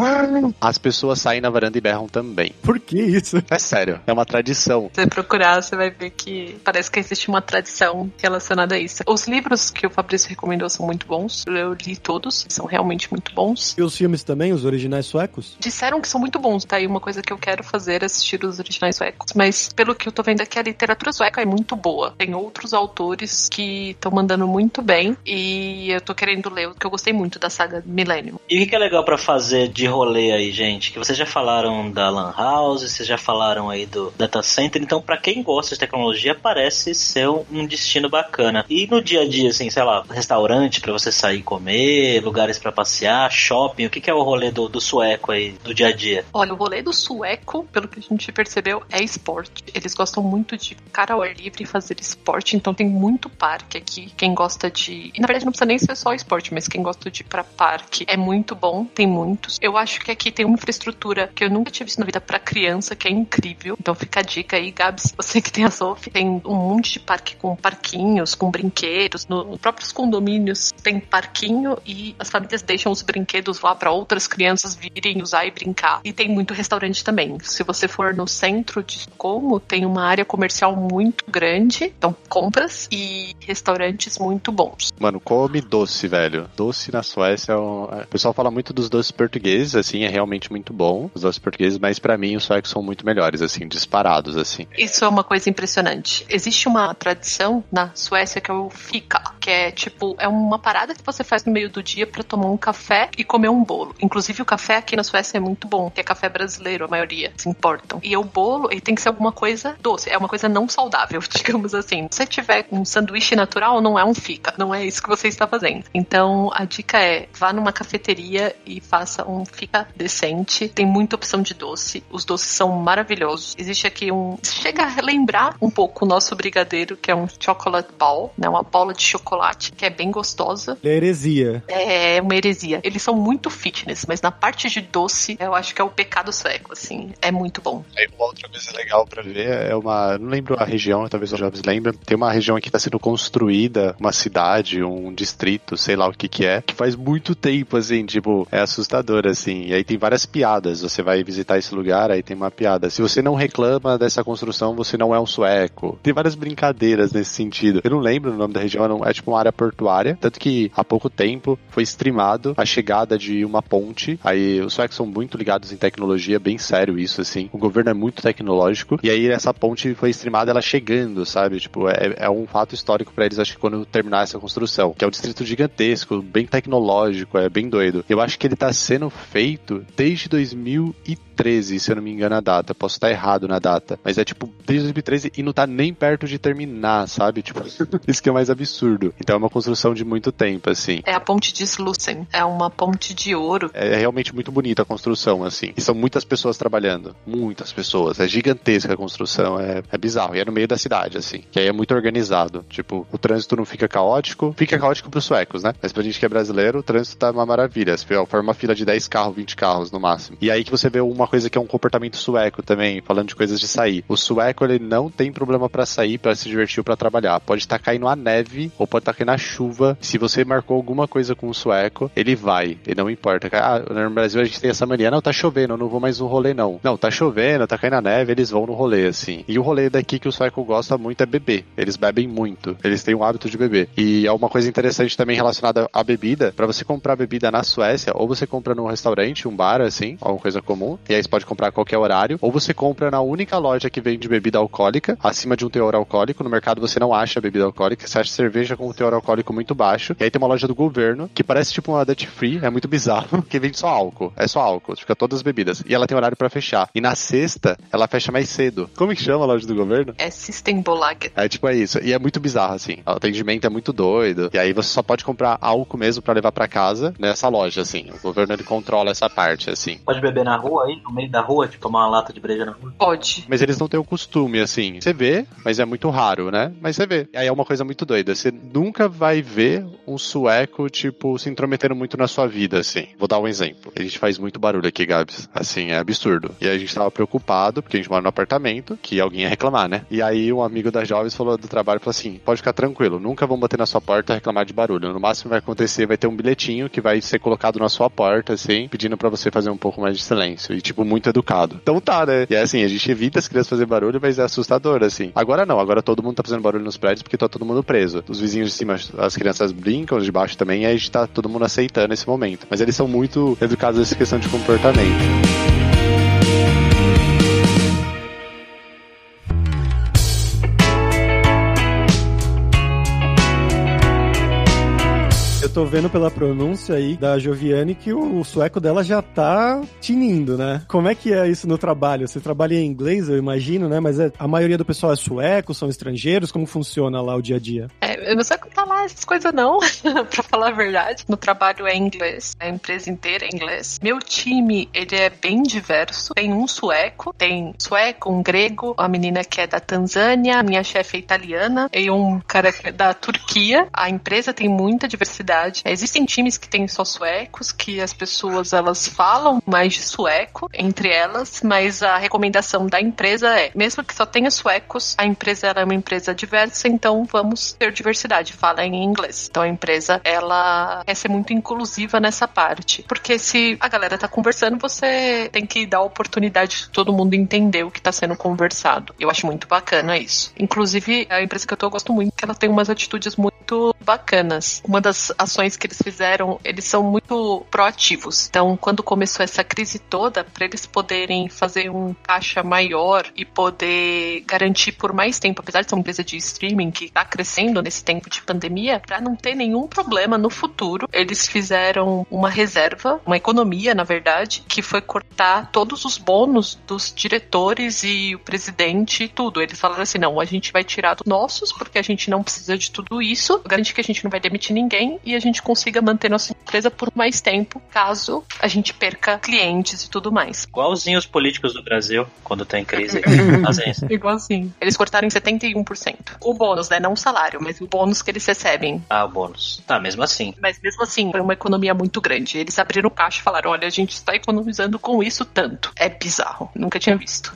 as pessoas pessoas saem na varanda e berram também. Por que isso? É sério, é uma tradição. Se você procurar, você vai ver que parece que existe uma tradição relacionada a isso. Os livros que o Fabrício recomendou são muito bons, eu li todos, são realmente muito bons. E os filmes também, os originais suecos? Disseram que são muito bons, tá? E uma coisa que eu quero fazer é assistir os originais suecos, mas pelo que eu tô vendo aqui, a literatura sueca é muito boa. Tem outros autores que estão mandando muito bem e eu tô querendo ler, porque eu gostei muito da saga Millennium. E o que é legal pra fazer de rolê aí, gente? Que vocês já falaram da Lan House, vocês já falaram aí do Data Center, então pra quem gosta de tecnologia parece ser um destino bacana. E no dia a dia, assim, sei lá, restaurante pra você sair comer, lugares pra passear, shopping, o que que é o rolê do, do sueco aí, do dia a dia? Olha, o rolê do sueco, pelo que a gente percebeu, é esporte. Eles gostam muito de ficar ao ar livre e fazer esporte, então tem muito parque aqui. Quem gosta de... E na verdade não precisa nem ser só esporte, mas quem gosta de ir pra parque é muito bom, tem muitos. Eu acho que aqui tem uma infraestrutura estrutura que eu nunca tive isso na vida pra criança, que é incrível. Então fica a dica aí, Gabs, você que tem a Sophie, tem um monte de parque com parquinhos, com brinquedos, nos próprios condomínios tem parquinho e as famílias deixam os brinquedos lá pra outras crianças virem usar e brincar. E tem muito restaurante também. Se você for no centro de Estocolmo, tem uma área comercial muito grande, então compras e restaurantes muito bons. Mano, come doce, velho. Doce na Suécia, é um... o pessoal fala muito dos doces portugueses, assim, é realmente muito muito bom, os doces portugueses, mas pra mim os suecos são muito melhores, assim, disparados, assim. Isso é uma coisa impressionante. Existe uma tradição na Suécia que é o fika, que é tipo, é uma parada que você faz no meio do dia pra tomar um café e comer um bolo. Inclusive o café aqui na Suécia é muito bom, que é café brasileiro, a maioria se importam. E o bolo, ele tem que ser alguma coisa doce, é uma coisa não saudável, digamos assim. Se você tiver um sanduíche natural, não é um fika, não é isso que você está fazendo. Então, a dica é, vá numa cafeteria e faça um fika decente. Tem muita opção de doce, os doces são maravilhosos. Existe aqui um... Chega a lembrar um pouco o nosso brigadeiro, que é um chocolate ball, né? Uma bola de chocolate, que é bem gostosa. É heresia. É, é uma heresia. Eles são muito fitness, mas na parte de doce, eu acho que é o pecado sueco, assim. É muito bom. É, uma outra coisa legal pra ver é uma... Não lembro a região, talvez o Jobs lembre. Tem uma região aqui que tá sendo construída, uma cidade, um distrito, sei lá o que que é, que faz muito tempo, assim, tipo, é assustador, assim. E aí tem várias piadas. Você vai visitar esse lugar, aí tem uma piada. Se você não reclama dessa construção, você não é um sueco. Tem várias brincadeiras nesse sentido. Eu não lembro o nome da região, não, é principalmente com a área portuária, tanto que há pouco tempo foi streamado a chegada de uma ponte. Aí os suecos são muito ligados em tecnologia, bem sério isso, assim, o governo é muito tecnológico, e aí essa ponte foi streamada ela chegando, sabe, tipo, é, é um fato histórico pra eles, acho que quando terminar essa construção, que é um distrito gigantesco, bem tecnológico, é bem doido. Eu acho que ele tá sendo feito desde dois mil e treze, se eu não me engano a data, posso estar errado na data, mas é tipo, desde dois mil e treze e não tá nem perto de terminar, sabe, tipo, isso que é mais absurdo. Então é uma construção de muito tempo, assim. É a ponte de Slussen, é uma ponte de ouro. É, é realmente muito bonita a construção, assim, e são muitas pessoas trabalhando, muitas pessoas, é gigantesca a construção, é, é bizarro, e é no meio da cidade, assim, que aí é muito organizado, tipo, o trânsito não fica caótico, fica caótico pros suecos, né, mas pra gente que é brasileiro, o trânsito tá uma maravilha, se for uma fila de dez carros, vinte carros no máximo. E aí que você vê uma coisa que é um comportamento sueco também, falando de coisas de sair. O sueco, ele não tem problema pra sair, pra se divertir ou pra trabalhar. Pode estar caindo a neve, ou pode estar caindo a chuva. Se você marcou alguma coisa com o sueco, ele vai, e não importa. Ah, no Brasil a gente tem essa mania, não, tá chovendo, eu não vou mais no rolê, não. Não, tá chovendo, tá caindo a neve, eles vão no rolê, assim. E o rolê daqui que o sueco gosta muito é beber. Eles bebem muito, eles têm o hábito de beber. E é uma coisa interessante também relacionada à bebida, pra você comprar bebida na Suécia, ou você compra num restaurante, um bar, assim, alguma coisa comum, e aí você pode comprar a qualquer horário, ou você compra na única loja que vende bebida alcoólica, acima de um teor alcoólico. No mercado você não acha bebida alcoólica, você acha cerveja com um teor alcoólico muito baixo, e aí tem uma loja do governo, que parece tipo uma duty free, é muito bizarro, que vende só álcool, é só álcool, fica todas as bebidas, e ela tem horário pra fechar, e na sexta, ela fecha mais cedo. Como que chama a loja do governo? É Systembolaget. É tipo, é isso, e é muito bizarro, assim, o atendimento é muito doido, e aí você só pode comprar álcool mesmo pra levar pra casa, nessa loja, assim, o governo ele controla essa parte, assim. Pode beber na rua aí, no meio da rua, tipo, tomar uma lata de breja na rua? Pode. Mas eles não têm o costume, assim. Você vê, mas é muito raro, né? Mas você vê. Aí é uma coisa muito doida. Você nunca vai ver um sueco, tipo, se intrometendo muito na sua vida, assim. Vou dar um exemplo. A gente faz muito barulho aqui, Gabs. Assim, é absurdo. E a gente tava preocupado, porque a gente mora no apartamento, que alguém ia reclamar, né? E aí um amigo da Jovens falou do trabalho, falou assim, pode ficar tranquilo, nunca vão bater na sua porta e reclamar de barulho. No máximo vai acontecer, vai ter um bilhetinho que vai ser colocado na sua porta, assim, pedindo pra você fazer um pouco mais de silêncio. E, tipo, muito educado. Então tá, né? E é assim, a gente evita as crianças fazerem barulho, mas é assustador, assim. Agora não, agora todo mundo tá fazendo barulho nos prédios porque tá todo mundo preso. Os vizinhos de cima, as crianças brincam, os de baixo também, e aí a gente tá todo mundo aceitando esse momento. Mas eles são muito educados nessa questão de comportamento. Tô vendo pela pronúncia aí da Giovane que o, o sueco dela já tá tinindo, né? Como é que é isso no trabalho? Você trabalha em inglês, eu imagino, né? Mas é, a maioria do pessoal é sueco, são estrangeiros? Como funciona lá o dia a dia? É, eu não sei contar lá essas coisas não, pra falar a verdade. No trabalho é inglês, a empresa inteira é inglês. Meu time, ele é bem diverso. Tem um sueco, tem sueco, um grego, uma menina que é da Tanzânia, minha chefe é italiana, e um cara da Turquia. A empresa tem muita diversidade. Existem times que tem só suecos, que as pessoas, elas falam mais de sueco entre elas, mas a recomendação da empresa é, mesmo que só tenha suecos, a empresa era é uma empresa diversa, então vamos ter diversidade, fala em inglês. Então a empresa, ela quer ser muito inclusiva nessa parte, porque se a galera tá conversando, você tem que dar a oportunidade de todo mundo entender o que tá sendo conversado. Eu acho muito bacana isso. Inclusive, a empresa que eu tô, eu gosto muito, que ela tem umas atitudes muito bacanas. Uma das as que eles fizeram, eles são muito proativos. Então, quando começou essa crise toda, para eles poderem fazer um caixa maior e poder garantir por mais tempo, apesar de ser uma empresa de streaming que está crescendo nesse tempo de pandemia, para não ter nenhum problema no futuro, eles fizeram uma reserva, uma economia, na verdade, que foi cortar todos os bônus dos diretores e o presidente e tudo. Eles falaram assim, não, a gente vai tirar dos nossos, porque a gente não precisa de tudo isso, garante que a gente não vai demitir ninguém e a gente consiga manter nossa empresa por mais tempo, caso a gente perca clientes e tudo mais. Igualzinho os políticos do Brasil, quando tem crise. Fazem isso. Igualzinho. Eles cortaram em setenta e um por cento. O bônus, né? Não o salário, mas o bônus que eles recebem. Ah, o bônus. Tá, mesmo assim. Mas mesmo assim, foi uma economia muito grande. Eles abriram o caixa e falaram, olha, a gente está economizando com isso tanto. É bizarro. Nunca tinha visto.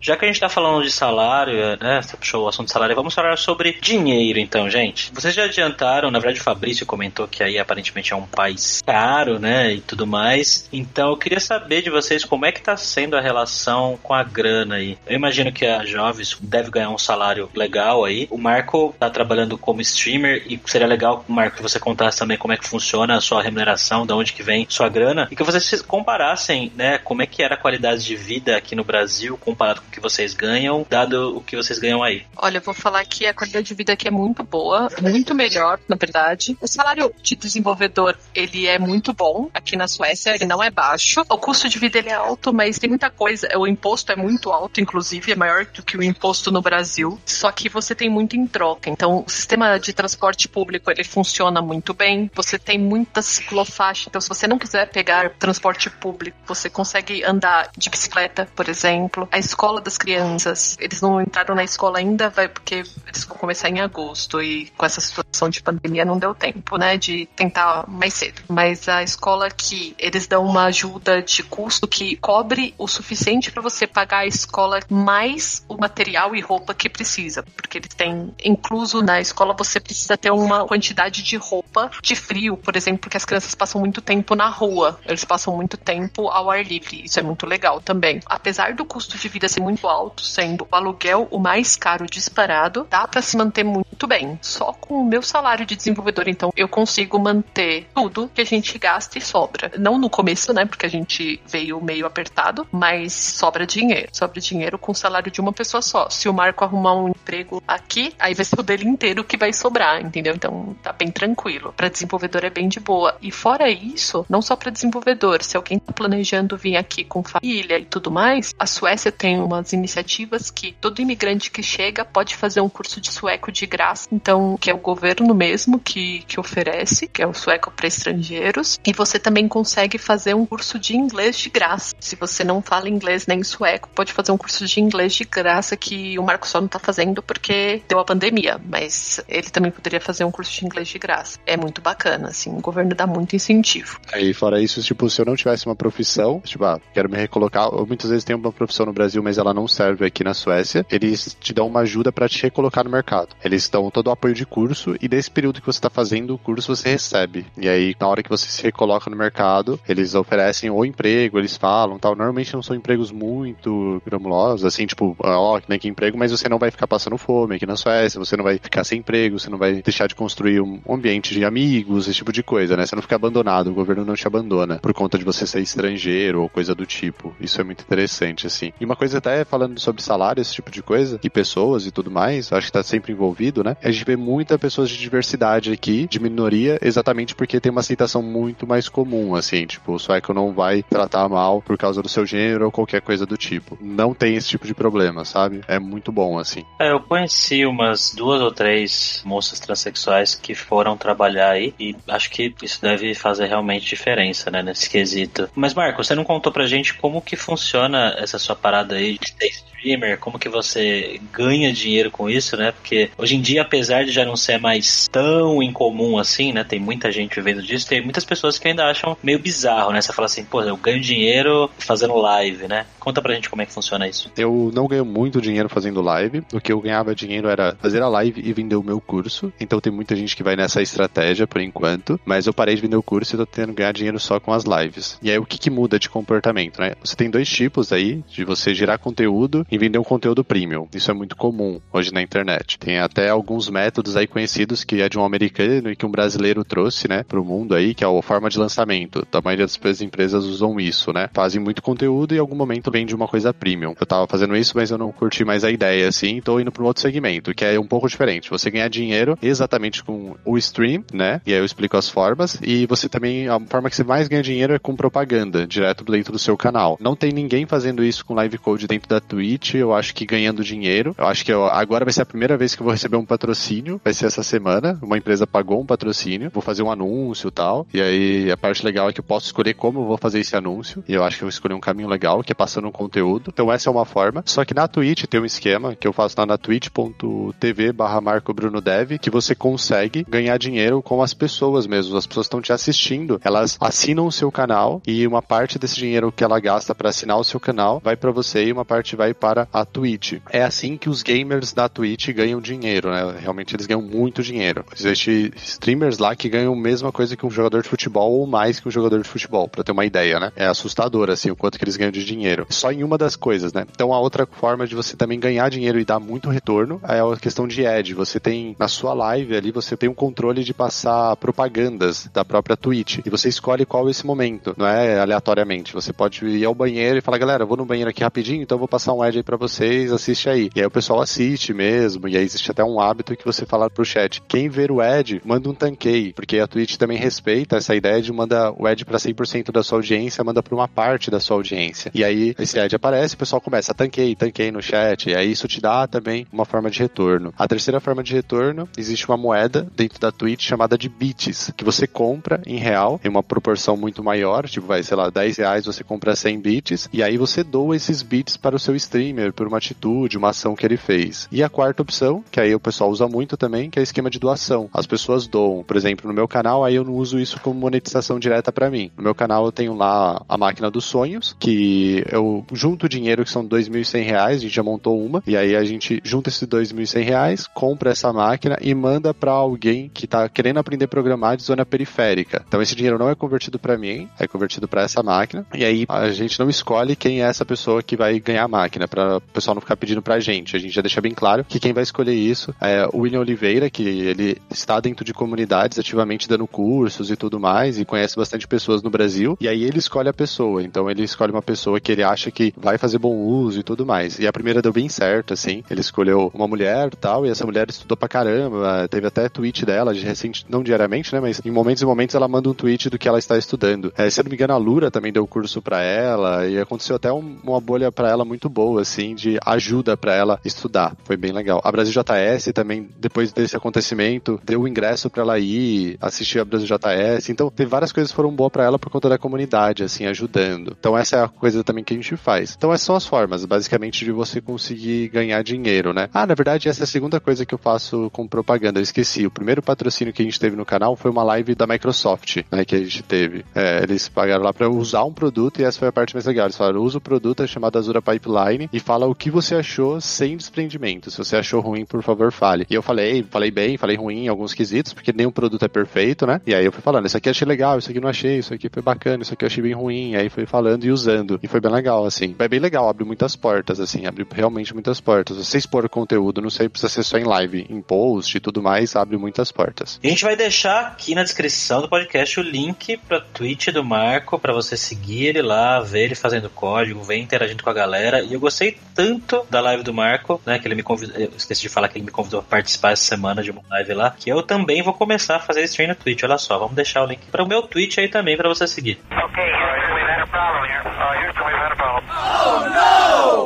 Já que a gente está falando de salário, né? Você puxou o assunto de salário, vamos falar sobre dinheiro então, gente. Vocês já adiantaram, na verdade o Fabrício comentou que aí aparentemente é um país caro, né? E tudo mais. Então eu queria saber de vocês como é que está sendo a relação com a grana aí. Eu imagino que a Jovens deve ganhar um salário legal aí. O Marco está trabalhando como streamer e seria legal, Marco, que você contasse também como é que funciona a sua remuneração, de onde que vem sua grana e que vocês comparassem, né? Como é que era a qualidade de vida aqui no Brasil comparado com que vocês ganham, dado o que vocês ganham aí. Olha, eu vou falar que a qualidade de vida aqui é muito boa, muito melhor, na verdade. O salário de desenvolvedor, ele é muito bom aqui na Suécia, ele não é baixo. O custo de vida, ele é alto, mas tem muita coisa. O imposto é muito alto, inclusive, é maior do que o imposto no Brasil, só que você tem muito em troca. Então, o sistema de transporte público, ele funciona muito bem. Você tem muita ciclofaixa, então se você não quiser pegar transporte público, você consegue andar de bicicleta, por exemplo. A escola das crianças, eles não entraram na escola ainda, vai, porque eles vão começar em agosto e com essa situação de pandemia não deu tempo, né, de tentar mais cedo, mas a escola aqui eles dão uma ajuda de custo que cobre o suficiente para você pagar a escola mais o material e roupa que precisa, porque eles têm, incluso na escola você precisa ter uma quantidade de roupa de frio, por exemplo, porque as crianças passam muito tempo na rua, eles passam muito tempo ao ar livre, isso é muito legal também, apesar do custo de vida ser muito muito alto, sendo o aluguel o mais caro disparado, dá pra se manter muito bem. Só com o meu salário de desenvolvedor, então, eu consigo manter tudo que a gente gasta e sobra. Não no começo, né, porque a gente veio meio apertado, mas sobra dinheiro. Sobra dinheiro com o salário de uma pessoa só. Se o Marco arrumar um emprego aqui, aí vai ser o dele inteiro que vai sobrar, entendeu? Então, tá bem tranquilo. Pra desenvolvedor é bem de boa. E fora isso, não só pra desenvolvedor, se alguém tá planejando vir aqui com família e tudo mais, a Suécia tem uma as iniciativas que todo imigrante que chega pode fazer um curso de sueco de graça, então, que é o governo mesmo que, que oferece, que é o sueco para estrangeiros, e você também consegue fazer um curso de inglês de graça. Se você não fala inglês nem sueco, pode fazer um curso de inglês de graça, que o Marco só não tá fazendo porque deu a pandemia, mas ele também poderia fazer um curso de inglês de graça. É muito bacana, assim, o governo dá muito incentivo. Aí, fora isso, tipo, se eu não tivesse uma profissão, tipo, ah, quero me recolocar, eu muitas vezes tenho uma profissão no Brasil, mas ela ela não serve aqui na Suécia, eles te dão uma ajuda pra te recolocar no mercado. Eles dão todo o apoio de curso e desse período que você tá fazendo o curso, você recebe. E aí, na hora que você se recoloca no mercado, eles oferecem ou emprego, eles falam, tal. Normalmente não são empregos muito gramulosos, assim, tipo, ó, oh, né, que emprego, mas você não vai ficar passando fome aqui na Suécia, você não vai ficar sem emprego, você não vai deixar de construir um ambiente de amigos, esse tipo de coisa, né? Você não fica abandonado, o governo não te abandona por conta de você ser estrangeiro ou coisa do tipo. Isso é muito interessante, assim. E uma coisa até falando sobre salário, esse tipo de coisa, e pessoas e tudo mais, acho que tá sempre envolvido, né? A gente vê muitas pessoas de diversidade aqui, de minoria, exatamente porque tem uma aceitação muito mais comum, assim, tipo, o sueco não vai tratar mal por causa do seu gênero ou qualquer coisa do tipo. Não tem esse tipo de problema, sabe? É muito bom, assim. É, eu conheci umas duas ou três moças transexuais que foram trabalhar aí, e acho que isso deve fazer realmente diferença, né, nesse quesito. Mas, Marco, você não contou pra gente como que funciona essa sua parada aí de ser streamer, como que você ganha dinheiro com isso, né? Porque hoje em dia, apesar de já não ser mais tão incomum assim, né? Tem muita gente vivendo disso, tem muitas pessoas que ainda acham meio bizarro, né? Você fala assim, pô, eu ganho dinheiro fazendo live, né? Conta pra gente como é que funciona isso. Eu não ganho muito dinheiro fazendo live. O que eu ganhava dinheiro era fazer a live e vender o meu curso. Então tem muita gente que vai nessa estratégia por enquanto, mas eu parei de vender o curso e tô tentando ganhar dinheiro só com as lives. E aí o que que muda de comportamento, né? Você tem dois tipos aí, de você gerar conteúdo e vender um conteúdo premium. Isso é muito comum hoje na internet. Tem até alguns métodos aí conhecidos que é de um americano e que um brasileiro trouxe, né, pro mundo aí, que é a forma de lançamento. A maioria das empresas usam isso, né? Fazem muito conteúdo e em algum momento vende uma coisa premium. Eu tava fazendo isso, mas eu não curti mais a ideia, assim, tô indo pra um outro segmento, que é um pouco diferente. Você ganhar dinheiro exatamente com o stream, né? E aí eu explico as formas. E você também, a forma que você mais ganha dinheiro é com propaganda, direto dentro do seu canal. Não tem ninguém fazendo isso com live code dentro da Twitch, eu acho que ganhando dinheiro. Eu acho que eu, agora vai ser a primeira vez que eu vou receber um patrocínio, vai ser essa semana, uma empresa pagou um patrocínio, vou fazer um anúncio e tal, e aí a parte legal é que eu posso escolher como eu vou fazer esse anúncio, e eu acho que eu vou escolher um caminho legal, que é passando um conteúdo, então essa é uma forma, só que na Twitch tem um esquema, que eu faço lá na twitch.tv barra Marco Bruno Dev, que você consegue ganhar dinheiro com as pessoas mesmo, as pessoas estão te assistindo, elas assinam o seu canal, e uma parte desse dinheiro que ela gasta pra assinar o seu canal, vai pra você e uma parte vai para para a Twitch. É assim que os gamers da Twitch ganham dinheiro, né? Realmente eles ganham muito dinheiro. Existem streamers lá que ganham a mesma coisa que um jogador de futebol ou mais que um jogador de futebol, pra ter uma ideia, né? É assustador, assim, o quanto que eles ganham de dinheiro. Só em uma das coisas, né? Então, a outra forma de você também ganhar dinheiro e dar muito retorno é a questão de ad. Você tem, na sua live ali, você tem um controle de passar propagandas da própria Twitch. E você escolhe qual é esse momento, não é aleatoriamente. Você pode ir ao banheiro e falar, galera, eu vou no banheiro aqui rapidinho, então eu vou passar um ad aí pra vocês, assiste aí. E aí o pessoal assiste mesmo, e aí existe até um hábito que você fala pro chat, quem ver o ad, manda um tanqueio, porque a Twitch também respeita essa ideia de manda o ad pra cem por cento da sua audiência, manda pra uma parte da sua audiência. E aí esse ad aparece, o pessoal começa a tanqueio, tanqueio no chat, e aí isso te dá também uma forma de retorno. A terceira forma de retorno, existe uma moeda dentro da Twitch chamada de bits, que você compra em real, em uma proporção muito maior, tipo, vai, sei lá, dez reais você compra cem bits, e aí você doa esses bits para o seu streamer, por uma atitude, uma ação que ele fez. E a quarta opção, que aí o pessoal usa muito também, que é o esquema de doação. As pessoas doam, por exemplo, no meu canal, aí eu não uso isso como monetização direta pra mim. No meu canal eu tenho lá a máquina dos sonhos, que eu junto o dinheiro, que são dois mil e cem reais, a gente já montou uma, e aí a gente junta esses dois mil e cem reais, compra essa máquina e manda pra alguém que tá querendo aprender a programar de zona periférica. Então esse dinheiro não é convertido pra mim, é convertido pra essa máquina, e aí a gente não escolhe quem é essa pessoa que vai ganhar a máquina, pra o pessoal não ficar pedindo pra gente. A gente já deixa bem claro que quem vai escolher isso é o William Oliveira, que ele está dentro de comunidades, ativamente dando cursos e tudo mais, e conhece bastante pessoas no Brasil, e aí ele escolhe a pessoa. Então ele escolhe uma pessoa que ele acha que vai fazer bom uso e tudo mais. E a primeira deu bem certo, assim. Ele escolheu uma mulher e tal, e essa mulher estudou pra caramba, teve até tweet dela, de recente, não diariamente, né, mas em momentos e momentos ela manda um tweet do que ela está estudando. É, se eu não me engano, a Lura também deu curso pra ela, e aconteceu até um, uma bolha pra ela muito boa, assim, de ajuda pra ela estudar. Foi bem legal. A BrasilJS também, depois desse acontecimento, deu o ingresso pra ela ir assistir a BrasilJS. Então, teve várias coisas que foram boas pra ela por conta da comunidade, assim, ajudando. Então, essa é a coisa também que a gente faz. Então, essas são as formas, basicamente, de você conseguir ganhar dinheiro, né? Ah, na verdade, essa é a segunda coisa que eu faço com propaganda. Eu esqueci. O primeiro patrocínio que a gente teve no canal foi uma live da Microsoft, né, que a gente teve. É, eles pagaram lá pra usar um produto, e essa foi a parte mais legal. Eles falaram, usa o produto, é chamado Azura Pipeline, e fala o que você achou sem desprendimento. Se você achou ruim, por favor, fale. E eu falei, falei bem, falei ruim em alguns quesitos, porque nenhum produto é perfeito, né? E aí eu fui falando, isso aqui achei legal, isso aqui não achei, isso aqui foi bacana, isso aqui eu achei bem ruim. E aí fui falando e usando. E foi bem legal, assim. É bem legal, abre muitas portas, assim, abre realmente muitas portas. Você expor o conteúdo, não sei, precisa ser só em live, em post e tudo mais, abre muitas portas. E a gente vai deixar aqui na descrição do podcast o link pra Twitch do Marco, pra você seguir ele lá, ver ele fazendo código, ver interagindo com a galera. E eu gostei tanto da live do Marco, né, que ele me convidou, eu esqueci de falar que ele me convidou a participar essa semana de uma live lá, que eu também vou começar a fazer stream no Twitch, olha só, vamos deixar o link para o meu Twitch aí também para você seguir. Ok, we've had a problem here. Uh, here's the we've had a problem. Oh,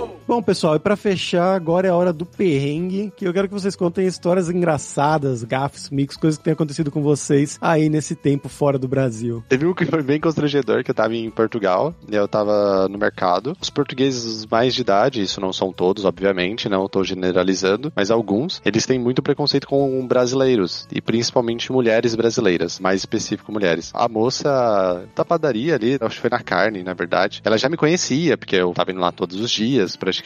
no! Bom, pessoal, e pra fechar, agora é a hora do perrengue, que eu quero que vocês contem histórias engraçadas, gafes, micos, coisas que têm acontecido com vocês aí nesse tempo fora do Brasil. Teve um que foi bem constrangedor, que eu tava em Portugal, e eu tava no mercado. Os portugueses mais de idade, isso não são todos, obviamente, não tô generalizando, mas alguns, eles têm muito preconceito com brasileiros, e principalmente mulheres brasileiras, mais específico mulheres. A moça da padaria ali, acho que foi na carne, na verdade, ela já me conhecia, porque eu tava indo lá todos os dias, praticamente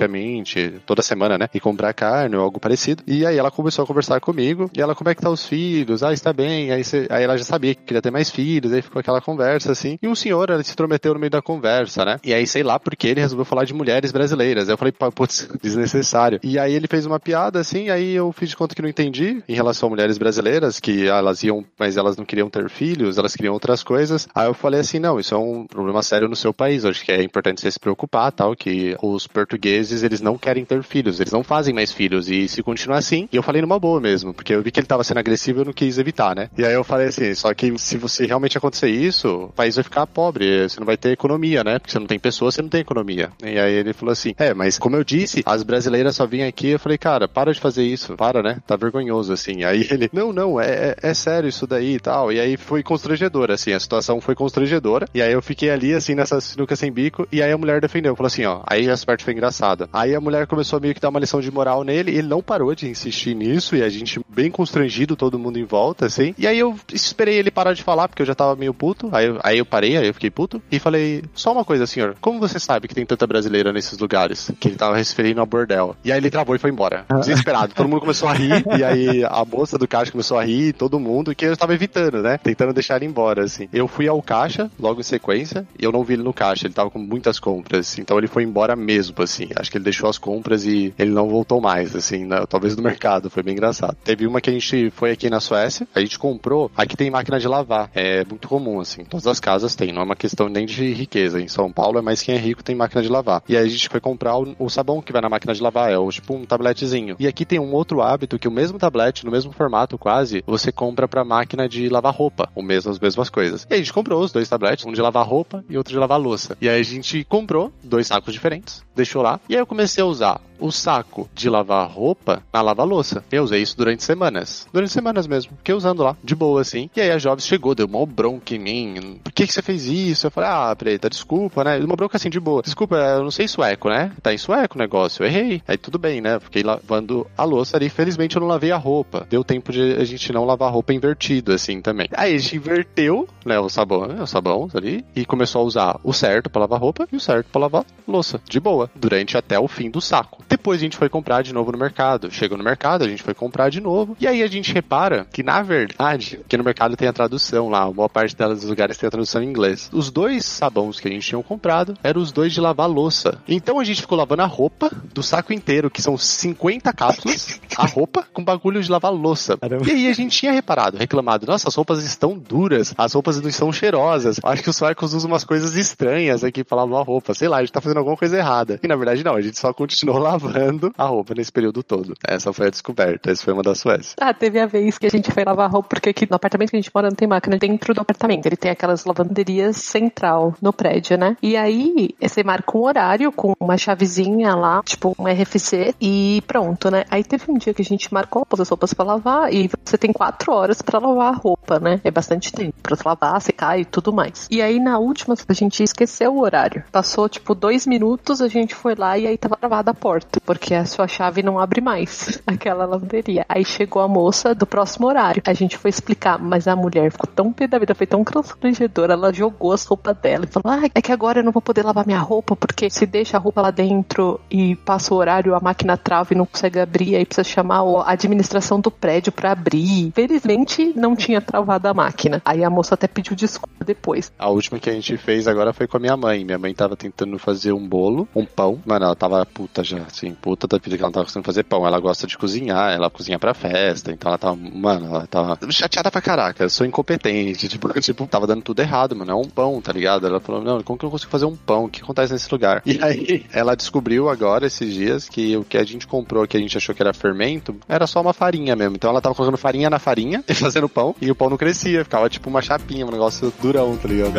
toda semana, né? E comprar carne ou algo parecido. E aí ela começou a conversar comigo. E ela, como é que tá os filhos? Ah, está bem. Aí, cê... aí ela já sabia que queria ter mais filhos. Aí ficou aquela conversa, assim. E um senhor, ele se intrometeu no meio da conversa, né? E aí, sei lá porque ele resolveu falar de mulheres brasileiras. Aí eu falei, putz, desnecessário. E aí ele fez uma piada, assim. Aí eu fiz de conta que não entendi em relação a mulheres brasileiras, que elas iam, mas elas não queriam ter filhos, elas queriam outras coisas. Aí eu falei assim, não, isso é um problema sério no seu país. Acho que é importante você se preocupar, tal, que os portugueses eles não querem ter filhos, eles não fazem mais filhos, e se continuar assim, e eu falei numa boa mesmo, porque eu vi que ele tava sendo agressivo e eu não quis evitar, né? E aí eu falei assim, só que se você realmente acontecer isso, o país vai ficar pobre, você não vai ter economia, né? Porque você não tem pessoas, você não tem economia. E aí ele falou assim, é, mas como eu disse, as brasileiras só vinham aqui. Eu falei, cara, para de fazer isso, para, né? Tá vergonhoso, assim. Aí ele, não, não, é, é, é sério isso daí e tal. E aí foi constrangedora, assim, a situação foi constrangedora, e aí eu fiquei ali, assim, nessa sinuca sem bico, e aí a mulher defendeu, falou assim, ó, aí essa parte foi engraçada. nada. Aí a mulher começou a meio que dar uma lição de moral nele, ele não parou de insistir nisso, e a gente bem constrangido, todo mundo em volta, assim. E aí eu esperei ele parar de falar, porque eu já tava meio puto, aí, aí eu parei, aí eu fiquei puto, e falei, só uma coisa, senhor, como você sabe que tem tanta brasileira nesses lugares? Que ele tava referindo a bordel. E aí ele travou e foi embora, desesperado. Todo mundo começou a rir, e aí a moça do caixa começou a rir, todo mundo, que eu tava evitando, né? Tentando deixar ele embora, assim. Eu fui ao caixa, logo em sequência, e eu não vi ele no caixa, ele tava com muitas compras, então ele foi embora mesmo, assim. Acho que ele deixou as compras e ele não voltou mais, assim, né? Talvez do mercado, foi bem engraçado. Teve uma que a gente foi aqui na Suécia, a gente comprou, aqui tem máquina de lavar, é muito comum, assim, todas as casas tem, não é uma questão nem de riqueza, em São Paulo é mais quem é rico tem máquina de lavar. E aí a gente foi comprar o, o sabão que vai na máquina de lavar, é o, tipo um tabletezinho. E aqui tem um outro hábito que o mesmo tablete, no mesmo formato quase, você compra pra máquina de lavar roupa, o mesmo, as mesmas coisas. E aí a gente comprou os dois tabletes, um de lavar roupa e outro de lavar louça. E aí a gente comprou dois sacos diferentes, deixou lá, e aí eu comecei a usar o saco de lavar roupa na lava-louça. Eu usei isso durante semanas. Durante semanas mesmo. Fiquei usando lá, de boa, assim. E aí a Jobs chegou, deu uma bronca em mim. Por que que você fez isso? Eu falei, ah, preta, desculpa, né? Uma bronca assim, de boa. Desculpa, eu não sei sueco, né? Tá em sueco o negócio. Eu errei. Aí tudo bem, né? Fiquei lavando a louça ali. Felizmente eu não lavei a roupa. Deu tempo de a gente não lavar a roupa invertido, assim, também. Aí a gente inverteu, né, o sabão, né, o sabão ali, e começou a usar o certo pra lavar roupa e o certo pra lavar louça. De boa. Durante até o fim do saco. Depois a gente foi comprar de novo no mercado. Chegou no mercado, a gente foi comprar de novo. E aí a gente repara que, na verdade, que no mercado tem a tradução lá. A maior parte delas, dos lugares tem a tradução em inglês. Os dois sabões que a gente tinha comprado eram os dois de lavar louça. Então a gente ficou lavando a roupa do saco inteiro, que são cinquenta cápsulas, a roupa, com bagulho de lavar louça. Caramba. E aí a gente tinha reparado, reclamado. Nossa, as roupas estão duras. As roupas não estão cheirosas. Acho que os suecos usam umas coisas estranhas aqui pra lavar a roupa. Sei lá, a gente tá fazendo alguma coisa errada. E na verdade não, a gente só continuou lavando lavando a roupa nesse período todo. Essa foi a descoberta, essa foi uma da Suécia. Ah, teve a vez que a gente foi lavar roupa, porque aqui no apartamento que a gente mora não tem máquina dentro do apartamento, ele tem aquelas lavanderias central no prédio, né? E aí, você marca um horário com uma chavezinha lá, tipo um R F C, e pronto, né? Aí teve um dia que a gente marcou as roupas pra lavar, e você tem quatro horas pra lavar a roupa, né? É bastante tempo pra lavar, secar e tudo mais. E aí, na última, a gente esqueceu o horário. Passou, tipo, dois minutos, a gente foi lá e aí tava travada a porta, porque a sua chave não abre mais aquela lavanderia. Aí chegou a moça do próximo horário. A gente foi explicar, mas a mulher ficou tão pé da vida, foi tão constrangedora, ela jogou as roupas dela e falou, ah, é que agora eu não vou poder lavar minha roupa, porque se deixa a roupa lá dentro e passa o horário, a máquina trava e não consegue abrir, aí precisa chamar a administração do prédio pra abrir. Felizmente, não tinha travado a máquina. Aí a moça até pediu desculpa depois. A última que a gente fez agora foi com a minha mãe. Minha mãe tava tentando fazer um bolo, um pão. Mano, ela tava puta já. Assim, puta da vida que ela não tava conseguindo fazer pão. Ela gosta de cozinhar, ela cozinha pra festa, então ela tava, mano, ela tava chateada pra caraca, eu sou incompetente, tipo, tipo, tava dando tudo errado, mano, é um pão, tá ligado? Ela falou, não, como que eu consigo fazer um pão? O que acontece nesse lugar? E aí, ela descobriu agora, esses dias, que o que a gente comprou, que a gente achou que era fermento, era só uma farinha mesmo, então ela tava colocando farinha na farinha, e fazendo pão, e o pão não crescia, ficava tipo uma chapinha, um negócio durão, tá ligado?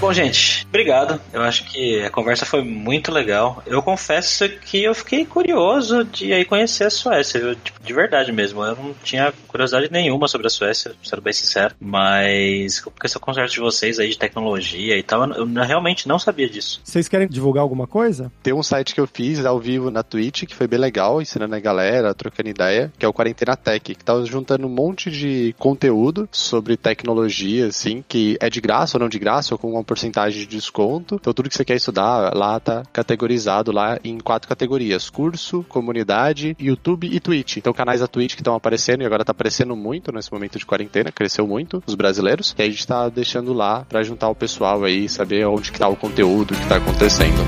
Bom, gente, obrigado. Eu acho que a conversa foi muito legal. Eu confesso que eu fiquei curioso de aí conhecer a Suécia, eu, tipo, de verdade mesmo. Eu não tinha curiosidade nenhuma sobre a Suécia, sendo bem sincero. Mas com essa conversa de vocês aí de tecnologia e tal, eu realmente não sabia disso. Vocês querem divulgar alguma coisa? Tem um site que eu fiz ao vivo na Twitch, que foi bem legal, ensinando a galera, trocando ideia, que é o Quarentena Tech, que tá juntando um monte de conteúdo sobre tecnologia, assim, que é de graça ou não de graça, ou com uma porcentagem de desconto. Então tudo que você quer estudar lá tá categorizado lá em quatro categorias: curso, comunidade, YouTube e Twitch. Então canais da Twitch que estão aparecendo, e agora tá aparecendo muito nesse momento de quarentena, cresceu muito os brasileiros, e aí a gente tá deixando lá pra juntar o pessoal aí, saber onde que tá o conteúdo, o que tá acontecendo.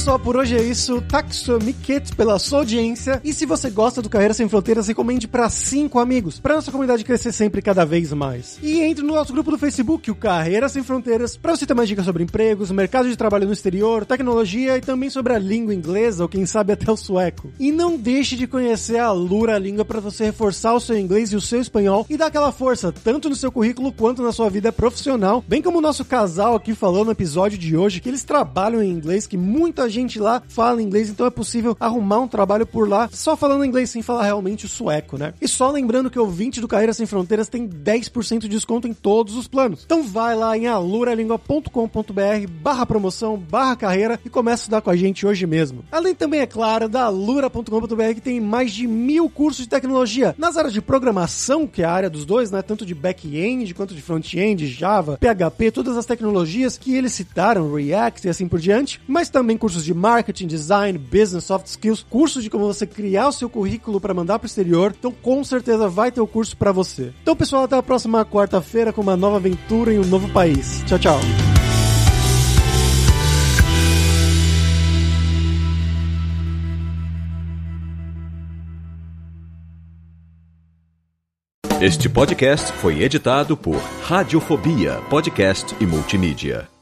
pessoal, por hoje é isso. Taxomiketo pela sua audiência. E se você gosta do Carreira Sem Fronteiras, recomende para cinco amigos, para nossa comunidade crescer sempre cada vez mais. E entre no nosso grupo do Facebook, o Carreira Sem Fronteiras, para você ter mais dicas sobre empregos, mercado de trabalho no exterior, tecnologia e também sobre a língua inglesa ou quem sabe até o sueco. E não deixe de conhecer a Lura Língua para você reforçar o seu inglês e o seu espanhol e dar aquela força, tanto no seu currículo quanto na sua vida profissional, bem como o nosso casal aqui falou no episódio de hoje, que eles trabalham em inglês, que muita gente lá fala inglês, então é possível arrumar um trabalho por lá só falando inglês, sem falar realmente o sueco, né? E só lembrando que o ouvinte do Carreira Sem Fronteiras tem dez por cento de desconto em todos os planos. Então vai lá em aluralingua ponto com ponto br barra promoção, barra carreira e começa a estudar com a gente hoje mesmo. Além também, é claro, da alura ponto com ponto br, que tem mais de mil cursos de tecnologia nas áreas de programação, que é a área dos dois, né? Tanto de back-end quanto de front-end, Java, P H P, todas as tecnologias que eles citaram, React e assim por diante, mas também cursos de marketing, design, business, soft skills, cursos de como você criar o seu currículo para mandar para o exterior. Então, com certeza vai ter o curso para você. Então, pessoal, até a próxima quarta-feira com uma nova aventura em um novo país. Tchau, tchau. Este podcast foi editado por Radiofobia, podcast e multimídia.